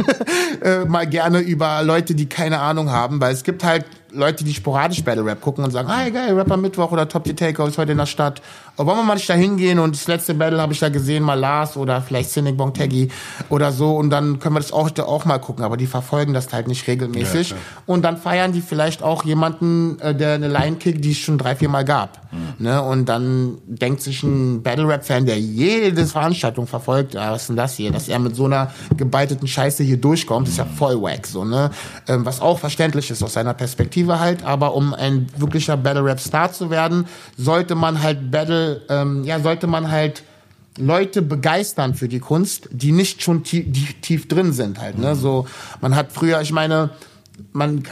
mal gerne über Leute, die keine Ahnung haben, weil es gibt halt Leute, die sporadisch Battle-Rap gucken und sagen, geil, Rapper Mittwoch oder Top Tier Takeover ist heute in der Stadt. Wollen wir mal nicht da hingehen und das letzte Battle habe ich da gesehen, mal Lars oder vielleicht Cynic Bong Taggy oder so und dann können wir das auch mal gucken, aber die verfolgen das halt nicht regelmäßig und dann feiern die vielleicht auch jemanden, der eine Line kickt, die es schon 3-4 Mal gab. Mhm. Ne? Und dann denkt sich ein Battle-Rap-Fan, der jede Veranstaltung verfolgt, was ist denn das hier, dass er mit so einer geballten Scheiße hier durchkommt, ist ja voll wack, so, ne? Was auch verständlich ist aus seiner Perspektive halt, aber um ein wirklicher Battle-Rap-Star zu werden, sollte man halt Leute begeistern für die Kunst, die nicht schon tief drin sind halt, ne, so, man hat früher, ich meine, man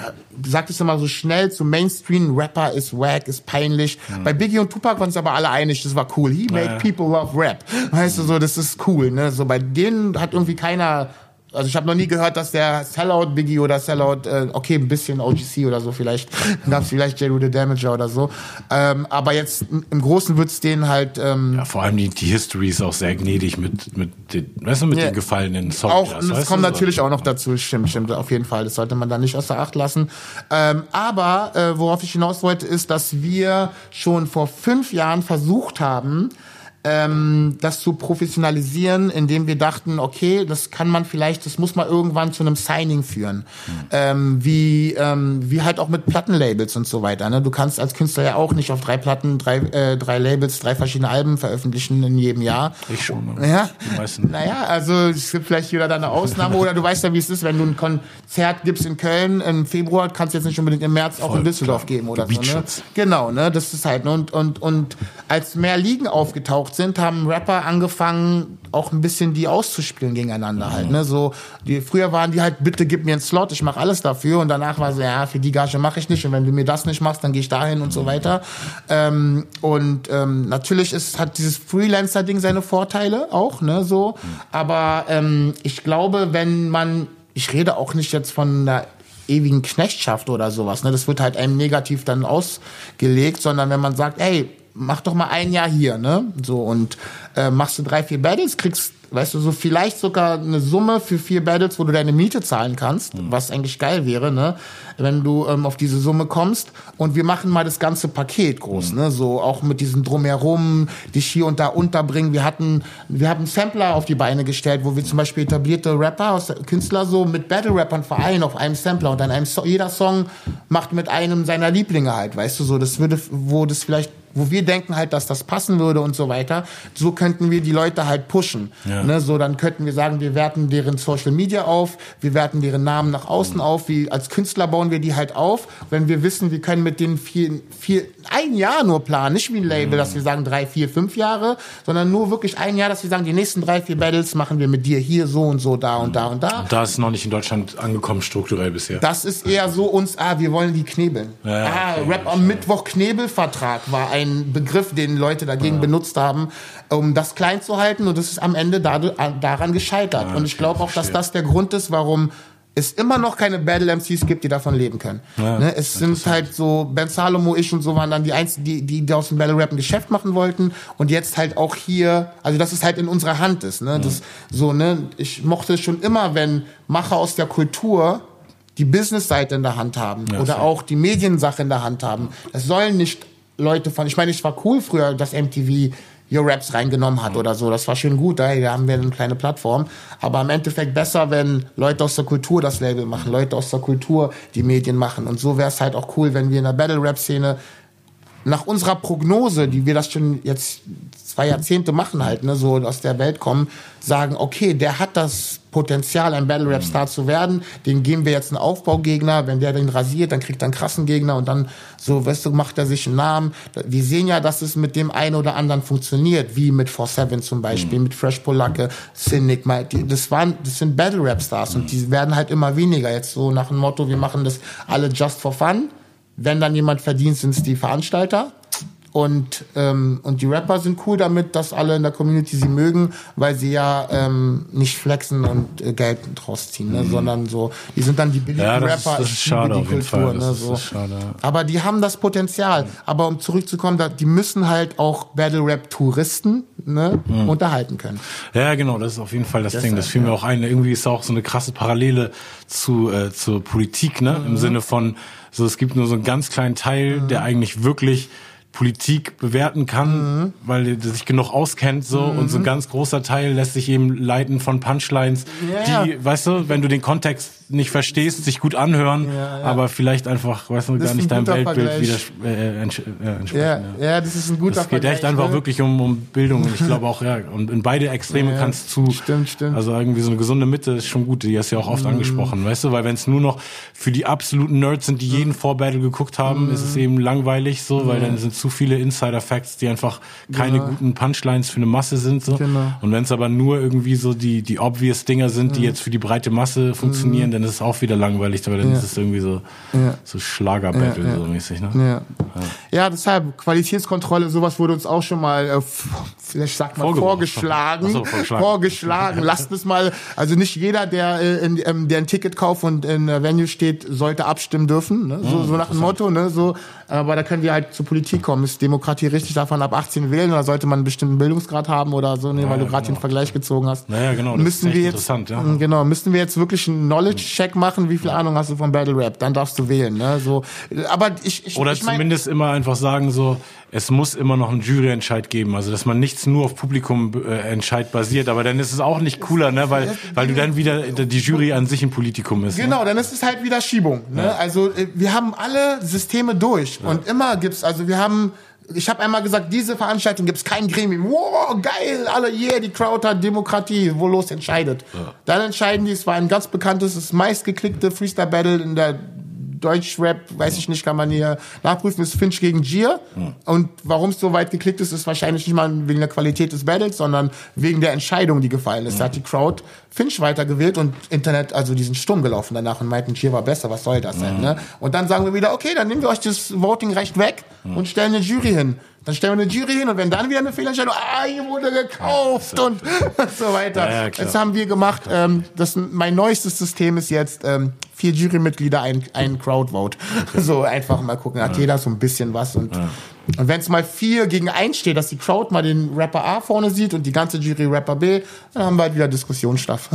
sagt es immer so schnell, so Mainstream-Rapper ist wack, ist peinlich. Mhm. Bei Biggie und Tupac waren es aber alle einig, das war cool. He made people love rap. Weißt du, so, das ist cool, ne, so, bei denen hat irgendwie keiner Also ich habe noch nie gehört, dass der Sellout Biggie oder Sellout, okay, ein bisschen OGC oder so vielleicht, gab es vielleicht J. Rue the Damager oder so. Aber jetzt im Großen wird es denen halt... ja, vor allem die History ist auch sehr gnädig mit den gefallenen Songs. Auch, das kommt natürlich auch noch dazu, stimmt, auf jeden Fall. Das sollte man da nicht außer Acht lassen. Aber worauf ich hinaus wollte, ist, dass wir schon vor 5 Jahren versucht haben, das zu professionalisieren, indem wir dachten, okay, das kann man vielleicht, das muss man irgendwann zu einem Signing führen. Wie halt auch mit Plattenlabels und so weiter. Ne? Du kannst als Künstler ja auch nicht auf 3 Platten, 3 Labels, 3 verschiedene Alben veröffentlichen in jedem Jahr. Ich schon. Ja? Die meisten. Naja, also es gibt vielleicht wieder da eine Ausnahme oder du weißt ja, wie es ist, wenn du ein Konzert gibst in Köln im Februar, kannst du jetzt nicht unbedingt im März voll, auch in Düsseldorf geben oder so. Ne? Genau, ne? Das ist halt. Und als mehr Ligen aufgetaucht sind, haben Rapper angefangen, auch ein bisschen die auszuspielen gegeneinander halt. Ne? So, früher waren die halt, bitte gib mir einen Slot, ich mache alles dafür, und danach war so, ja, für die Gage mache ich nicht, und wenn du mir das nicht machst, dann gehe ich dahin und so weiter. Natürlich hat dieses Freelancer-Ding seine Vorteile auch, ne, so. Aber ich glaube, ich rede auch nicht jetzt von einer ewigen Knechtschaft oder sowas, ne? Das wird halt einem negativ dann ausgelegt, sondern wenn man sagt, ey, mach doch mal 1 Jahr hier, ne? So, und machst du 3, 4 Battles, kriegst, weißt du, so vielleicht sogar eine Summe für 4 Battles, wo du deine Miete zahlen kannst, was eigentlich geil wäre, ne? Wenn du auf diese Summe kommst, und wir machen mal das ganze Paket groß, ne? So auch mit diesem Drumherum, dich hier und da unterbringen. Wir haben Sampler auf die Beine gestellt, wo wir zum Beispiel etablierte Rapper, Künstler so mit Battle-Rappern vereinen auf einem Sampler, und an einem jeder Song macht mit einem seiner Lieblinge halt, weißt du, so, das würde, wo wir denken halt, dass das passen würde und so weiter, so könnten wir die Leute halt pushen. Ja. Ne? So, dann könnten wir sagen, wir werten deren Social Media auf, wir werten deren Namen nach außen auf, wie als Künstler bauen wir die halt auf, wenn wir wissen, wir können mit denen 1 Jahr nur planen, nicht wie ein Label, dass wir sagen 3, 4, 5 Jahre, sondern nur wirklich 1 Jahr, dass wir sagen, die nächsten 3, 4 Battles machen wir mit dir hier, so und so, da und da und da. Und da ist noch nicht in Deutschland angekommen, strukturell bisher. Das ist eher so wir wollen die knebeln. Ja, okay, Rap am Mittwoch Knebelvertrag war ein Begriff, den Leute dagegen benutzt haben, um das klein zu halten, und das ist am Ende daran gescheitert. Ja, und ich glaube auch, dass das der Grund ist, warum es immer noch keine Battle-MCs gibt, die davon leben können. Ja, ne? Es sind halt so, Ben Salomo, ich und so waren dann die Einzigen, die aus dem Battle-Rap ein Geschäft machen wollten, und jetzt halt auch hier, also dass es halt in unserer Hand ist. Ne? Ja. Das, so, ne? Ich mochte es schon immer, wenn Macher aus der Kultur die Business-Seite in der Hand haben oder auch die Mediensache in der Hand haben. Das sollen nicht Leute von, ich meine, es war cool früher, dass MTV Your Raps reingenommen hat oder so. Das war schön gut, da haben wir eine kleine Plattform. Aber im Endeffekt besser, wenn Leute aus der Kultur das Label machen, Leute aus der Kultur die Medien machen. Und so wäre es halt auch cool, wenn wir in der Battle-Rap-Szene nach unserer Prognose, die wir das schon jetzt 2 Jahrzehnte machen halt, ne, so aus der Welt kommen, sagen, okay, der hat das Potenzial, ein Battle-Rap-Star zu werden, den geben wir jetzt einen Aufbaugegner, wenn der den rasiert, dann kriegt er einen krassen Gegner, und dann, so, weißt du, macht er sich einen Namen. Wir sehen ja, dass es mit dem einen oder anderen funktioniert, wie mit 4-7 zum Beispiel, mit Fresh Polacke, Cynic, das sind Battle-Rap-Stars, und die werden halt immer weniger, jetzt so nach dem Motto, wir machen das alle just for fun. Wenn dann jemand verdient, sind es die Veranstalter. Und die Rapper sind cool damit, dass alle in der Community sie mögen, weil sie ja nicht flexen und Geld draus ziehen, ne? Sondern so, die sind dann die billigen Rapper, das ist schade, die Kultur, ne? So. Ist schade. Aber die haben das Potenzial. Aber um zurückzukommen, die müssen halt auch Battle-Rap-Touristen, ne, unterhalten können. Ja, genau, das ist auf jeden Fall das Ding. Das fiel mir auch ein. Irgendwie ist auch so eine krasse Parallele zur Politik, ne? Im Sinne von, so, es gibt nur so einen ganz kleinen Teil, der eigentlich wirklich Politik bewerten kann, weil er sich genug auskennt, so, und so ein ganz großer Teil lässt sich eben leiten von Punchlines, die, weißt du, wenn du den Kontext nicht verstehst, sich gut anhören, aber vielleicht einfach, weißt du, gar nicht deinem Weltbild entsprechen. Ja, das ist ein guter Vergleich. Es geht echt einfach wirklich um Bildung, und ich glaube auch, und in beide Extreme kannst du, also irgendwie so eine gesunde Mitte ist schon gut, die hast du ja auch oft angesprochen, weißt du, weil wenn es nur noch für die absoluten Nerds sind, die jeden Vorbattle geguckt haben, ist es eben langweilig, so, weil dann sind zu viele Insider-Facts, die einfach keine guten Punchlines für eine Masse sind. So. Genau. Und wenn es aber nur irgendwie so die obvious Dinger sind, die jetzt für die breite Masse funktionieren, dann ist es auch wieder langweilig, aber dann ist es irgendwie so, so Schlagerbattle so mäßig, ne? Ja, deshalb, Qualitätskontrolle, sowas wurde uns auch schon mal, vielleicht sagt man, vorgeschlagen. Lasst es mal, also nicht jeder, der ein Ticket kauft und in der Venue steht, sollte abstimmen dürfen, ne? So nach dem Motto, ne? So, aber da können wir halt zur Politik kommen. Ist Demokratie richtig, darf man ab 18 wählen oder sollte man einen bestimmten Bildungsgrad haben oder so, ne? Weil du gerade den Vergleich gezogen hast. Naja, genau, das müssen ist wir jetzt, interessant, Genau, müssen wir jetzt wirklich einen Knowledge-Check machen, wie viel Ahnung hast du von Battle Rap, dann darfst du wählen, ne? So, aber ich mein, zumindest immer einfach sagen so, es muss immer noch einen Juryentscheid geben, also dass man nichts nur auf Publikumsentscheid basiert, aber dann ist es auch nicht cooler, ne? Weil du dann wieder, die Jury an sich ein Politikum ist. Genau, ne? Dann ist es halt wieder Schiebung, ne? Ja. Also wir haben alle Systeme durch und immer gibt's, also ich habe einmal gesagt, diese Veranstaltung gibt's kein Gremium. Wow, geil, alle, yeah, die Crowd hat Demokratie, wo los entscheidet. Ja. Dann entscheiden die, es war ein ganz bekanntes, das meistgeklickte Freestyle-Battle in der Deutschrap, weiß ich nicht, kann man hier nachprüfen, ist Finch gegen Gier. Und warum es so weit geklickt ist, ist wahrscheinlich nicht mal wegen der Qualität des Battles, sondern wegen der Entscheidung, die gefallen ist. Da hat die Crowd Finch weitergewählt und Internet, also die sind stumm gelaufen danach und meinten, Gier war besser, was soll das denn? Ne? Und dann sagen wir wieder, okay, dann nehmen wir euch das Votingrecht weg und stellen eine Jury hin. Dann stellen wir eine Jury hin und wenn dann wieder eine Fehlentscheidung, hier wurde gekauft und so weiter. Ja, das haben wir gemacht. Mein neuestes System ist jetzt 4 Jurymitglieder, ein Crowdvote. Okay. So einfach mal gucken, hat jeder so ein bisschen was. Und wenn es mal 4 gegen 1 steht, dass die Crowd mal den Rapper A vorne sieht und die ganze Jury Rapper B, dann haben wir halt wieder Diskussionsstoff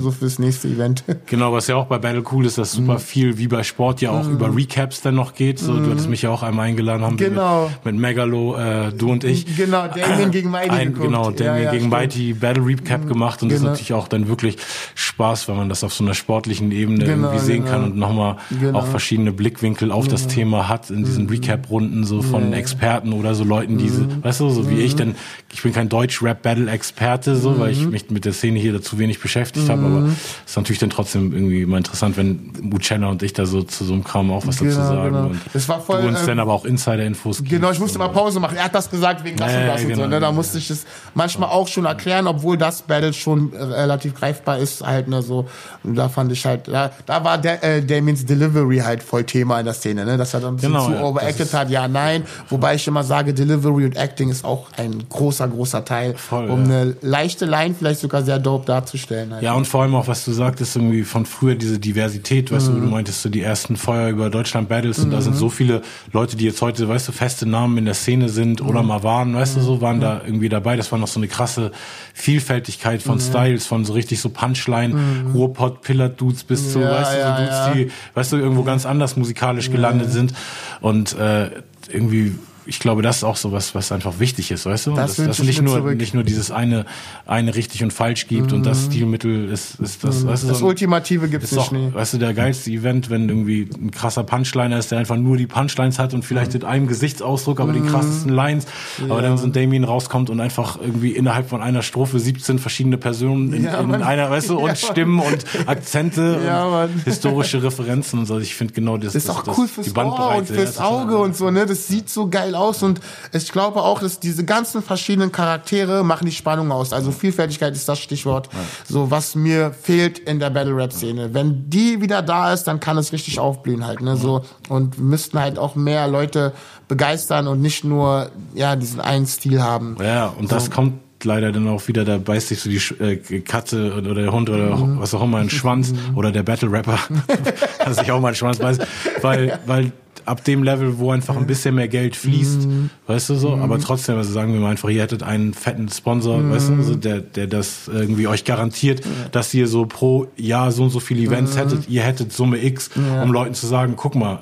so fürs nächste Event. Genau, was ja auch bei Battle cool ist, dass super viel wie bei Sport ja auch über Recaps dann noch geht. So, du hattest mich ja auch einmal eingeladen, haben mit Megalo, du und ich. Genau, Damien gegen Mighty geguckt. Genau, Damien gegen Mighty Battle Recap gemacht und das ist natürlich auch dann wirklich Spaß, wenn man das auf so einer sportlichen Ebene irgendwie sehen kann und nochmal auch verschiedene Blickwinkel auf das Thema hat in diesen Recap-Runden so von Experten oder so Leuten, die, weißt du, so wie ich, denn ich bin kein Deutsch-Rap-Battle-Experte, so, weil ich mich mit der Szene hier dazu wenig beschäftigt habe, aber es ist natürlich dann trotzdem irgendwie immer interessant, wenn Mucella und ich da so zu so einem Kram auch was dazu sagen und das war voll, du uns dann aber auch Insider-Infos gibst. Genau, ich musste mal Pause machen. Er hat das gesagt wegen das und das und so. Ne? Da musste ich das manchmal auch schon erklären, obwohl das Battle schon relativ greifbar ist, halt, ne, so. Und da fand ich halt, da war Damien's Delivery halt voll Thema in der Szene, ne? Dass er dann ein bisschen zu overacted hat, nein. Wobei ich immer sage, Delivery und Acting ist auch ein großer Teil, voll, um eine leichte Line vielleicht sogar sehr dope darzustellen. Halt. Ja, und vor allem auch, was du sagtest, irgendwie von früher diese Diversität, weißt du, du meintest so die ersten Feuer über Deutschland Battles und da sind so viele Leute, die jetzt heute, weißt du, feste Namen in der Szene sind oder mal waren, weißt du, so waren da irgendwie dabei. Das war noch so eine krasse Vielfältigkeit von Styles, von so richtig so Punchline, Ruhrpott-Pillar-Dudes bis zu, weißt du, so Dudes, die, weißt du, irgendwo ganz anders musikalisch gelandet sind und irgendwie, ich glaube, das ist auch sowas, was einfach wichtig ist, weißt du? Dass es nicht nur dieses eine richtig und falsch gibt und das Stilmittel ist das, weißt du? Das Ultimative gibt es nicht. Weißt du, der geilste Event, wenn irgendwie ein krasser Punchliner ist, der einfach nur die Punchlines hat und vielleicht mit einem Gesichtsausdruck, aber die krassesten Lines, aber dann so ein Damien rauskommt und einfach irgendwie innerhalb von einer Strophe 17 verschiedene Personen in einer, weißt du, und Stimmen und Akzente und historische Referenzen und so. Ich finde genau das ist auch cool fürs Ohr und fürs Auge und so, ne? Das sieht so geil aus und ich glaube auch, dass diese ganzen verschiedenen Charaktere machen die Spannung aus. Also Vielfältigkeit ist das Stichwort. So, was mir fehlt in der Battle-Rap-Szene. Wenn die wieder da ist, dann kann es richtig aufblühen halt, ne, so. Und müssten halt auch mehr Leute begeistern und nicht nur, diesen einen Stil haben. Ja, und so. Das kommt leider dann auch wieder, da beißt sich so die Katze oder der Hund oder was auch immer in den Schwanz oder der Battle-Rapper, dass sich auch mal in den Schwanz beißt, weil ab dem Level, wo einfach ein bisschen mehr Geld fließt, weißt du so, aber trotzdem, also sagen wir mal einfach, ihr hättet einen fetten Sponsor, weißt du, also der das irgendwie euch garantiert, dass ihr so pro Jahr so und so viele Events hättet, ihr hättet Summe X, um Leuten zu sagen, guck mal,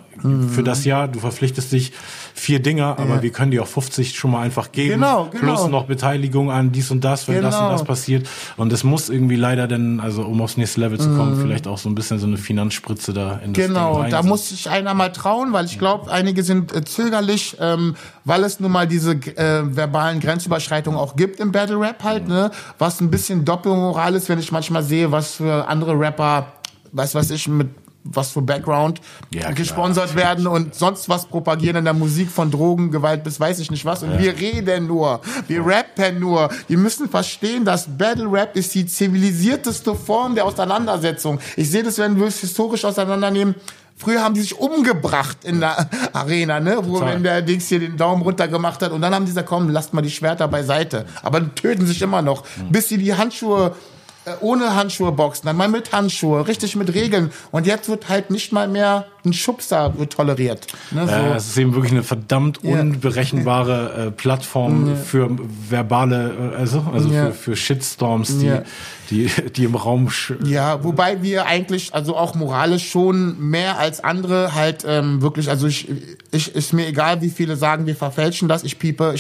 für das Jahr, du verpflichtest dich 4 Dinger, aber wir können dir auch 50 schon mal einfach geben. Genau. Plus noch Beteiligung an dies und das, wenn das und das passiert. Und es muss irgendwie leider dann, also um aufs nächste Level zu kommen, vielleicht auch so ein bisschen so eine Finanzspritze da in das Ding rein. Da muss sich einer mal trauen, weil ich glaube, einige sind zögerlich, weil es nun mal diese verbalen Grenzüberschreitungen auch gibt im Battle Rap halt, ne? Was ein bisschen Doppelmoral ist, wenn ich manchmal sehe, was für andere Rapper, was ich mit was für Background ja, gesponsert klar. werden und sonst was propagieren in der Musik von Drogen, Gewalt bis weiß ich nicht was. Und wir reden nur, wir rappen nur. Wir müssen verstehen, dass Battle Rap ist die zivilisierteste Form der Auseinandersetzung. Ich sehe das, wenn wir es historisch auseinandernehmen. Früher haben die sich umgebracht in der Arena, ne? Wo wenn der Dings hier den Daumen runter gemacht hat und dann haben die gesagt, komm, lasst mal die Schwerter beiseite. Aber die töten sich immer noch, bis sie die Handschuhe ohne Handschuhe boxen, dann mal mit Handschuhe, richtig mit Regeln. Und jetzt wird halt nicht mal mehr ein Schubser toleriert. Ne, so. Es ist eben wirklich eine verdammt unberechenbare Plattform für verbale, für Shitstorms, die im Raum... wobei wir eigentlich also auch moralisch schon mehr als andere halt wirklich, also ich ist mir egal, wie viele sagen, wir verfälschen das, ich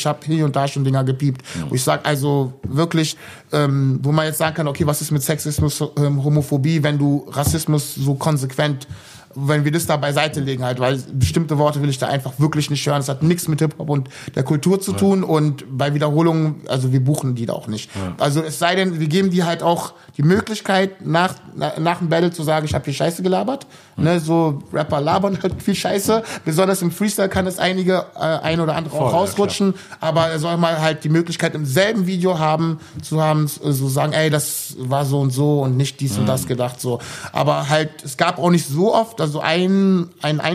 habe hier und da schon Dinger gepiept. Und ich sag also wirklich, wo man jetzt sagen kann, okay, was ist mit Sexismus, Homophobie, wenn du Rassismus so konsequent, wenn wir das da beiseite legen halt, weil bestimmte Worte will ich da einfach wirklich nicht hören. Das hat nichts mit Hip-Hop und der Kultur zu tun und bei Wiederholungen, also wir buchen die da auch nicht. Ja. Also es sei denn, wir geben die halt auch die Möglichkeit, nach dem Battle zu sagen, ich habe viel Scheiße gelabert. Ja. Ne, so Rapper labern halt viel Scheiße. Besonders im Freestyle kann es einige, ein oder andere auch rausrutschen. Klar. Aber er soll mal halt die Möglichkeit im selben Video haben, so sagen, ey, das war so und so und nicht dies und das gedacht, so. Aber halt, es gab auch nicht so oft, also einen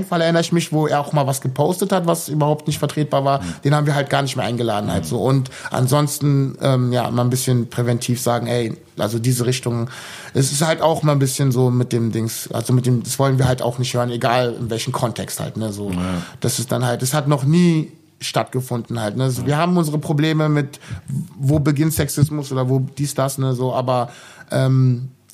Fall erinnere ich mich, wo er auch mal was gepostet hat, was überhaupt nicht vertretbar war. Den haben wir halt gar nicht mehr eingeladen. Halt so. Und ansonsten mal ein bisschen präventiv sagen, ey, also diese Richtung, es ist halt auch mal ein bisschen so mit dem Dings, also mit dem, das wollen wir halt auch nicht hören, egal in welchem Kontext halt. Ne, so. Das ist dann halt, es hat noch nie stattgefunden halt. Ne? Also wir haben unsere Probleme mit, wo beginnt Sexismus oder wo dies, das, ne, so, aber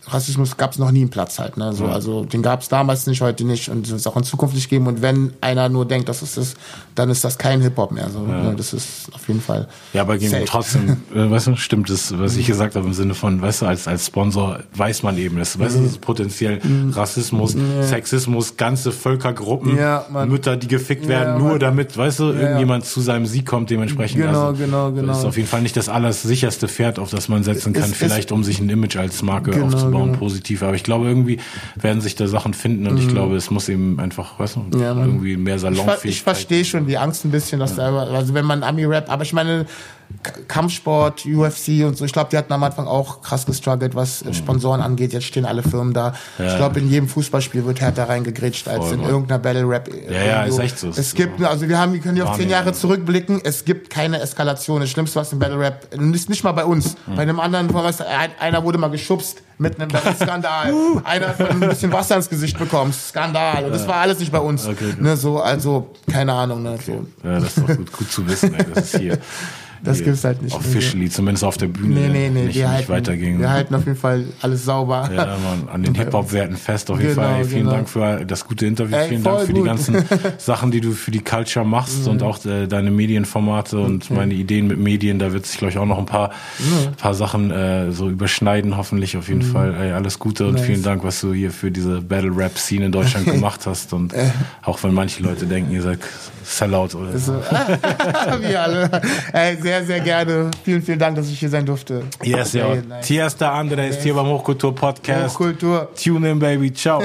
Rassismus gab es noch nie einen Platz halt. Ne? So, also den gab es damals nicht, heute nicht und wird es auch in Zukunft nicht geben. Und wenn einer nur denkt, das ist es, dann ist das kein Hip-Hop mehr. So, ne? Das ist auf jeden Fall. Ja, aber trotzdem, weißt du, stimmt das, was ich gesagt habe im Sinne von, weißt du, als Sponsor weiß man eben, das, weißt du, das ist potenziell Rassismus, Sexismus, ganze Völkergruppen, Mütter, die gefickt werden, nur damit, weißt du, irgendjemand zu seinem Sieg kommt dementsprechend. Genau, also, genau. Das ist auf jeden Fall nicht das allersicherste Pferd, auf das man setzen kann, vielleicht um sich ein Image als Marke aufzubauen. Und positiv, aber ich glaube, irgendwie werden sich da Sachen finden und ich glaube, es muss eben einfach, weißt du, irgendwie mehr salonfähig. Ich verstehe schon die Angst ein bisschen, dass da, also wenn man Ami-Rap, aber ich meine, Kampfsport, UFC und so, ich glaube, die hatten am Anfang auch krass gestruggelt, was Sponsoren angeht, jetzt stehen alle Firmen da. Ja. Ich glaube, in jedem Fußballspiel wird härter reingegrätscht als in irgendeiner Battle-Rap. Ja, ist echt so. Es gibt, also wir können ja auf 10 Jahre zurückblicken, es gibt keine Eskalation. Das Schlimmste, was im Battle-Rap, nicht mal bei uns, bei einem anderen, weißt du, einer wurde mal geschubst mit einem Skandal. Einer hat ein bisschen Wasser ins Gesicht bekommen, Skandal. Und das war alles nicht bei uns. Okay. Ne, so, also, keine Ahnung. Ne, okay. So. Ja, das ist doch gut zu wissen, ey, das ist hier. Das gibt's halt nicht. Officially, zumindest auf der Bühne. Nee, nicht weitergehen. Wir halten auf jeden Fall alles sauber. Ja, Mann, an den Hip-Hop-Werten fest auf jeden Fall. Ey, vielen Dank für das gute Interview. Vielen Dank für die ganzen Sachen, die du für die Culture machst und auch deine Medienformate und meine Ideen mit Medien. Da wird sich, glaube ich, auch noch ein paar Sachen so überschneiden, hoffentlich auf jeden Fall. Ey, alles Gute und vielen Dank, was du hier für diese Battle-Rap-Szene in Deutschland gemacht hast. Und auch wenn manche Leute denken, ihr seid Sellout oder so. Wir alle. Ey, sehr, sehr gerne. Vielen, vielen Dank, dass ich hier sein durfte. Yes, ja. Tierstar Andres hier beim Hochkultur-Podcast. Hochkultur. Tune in, baby. Ciao.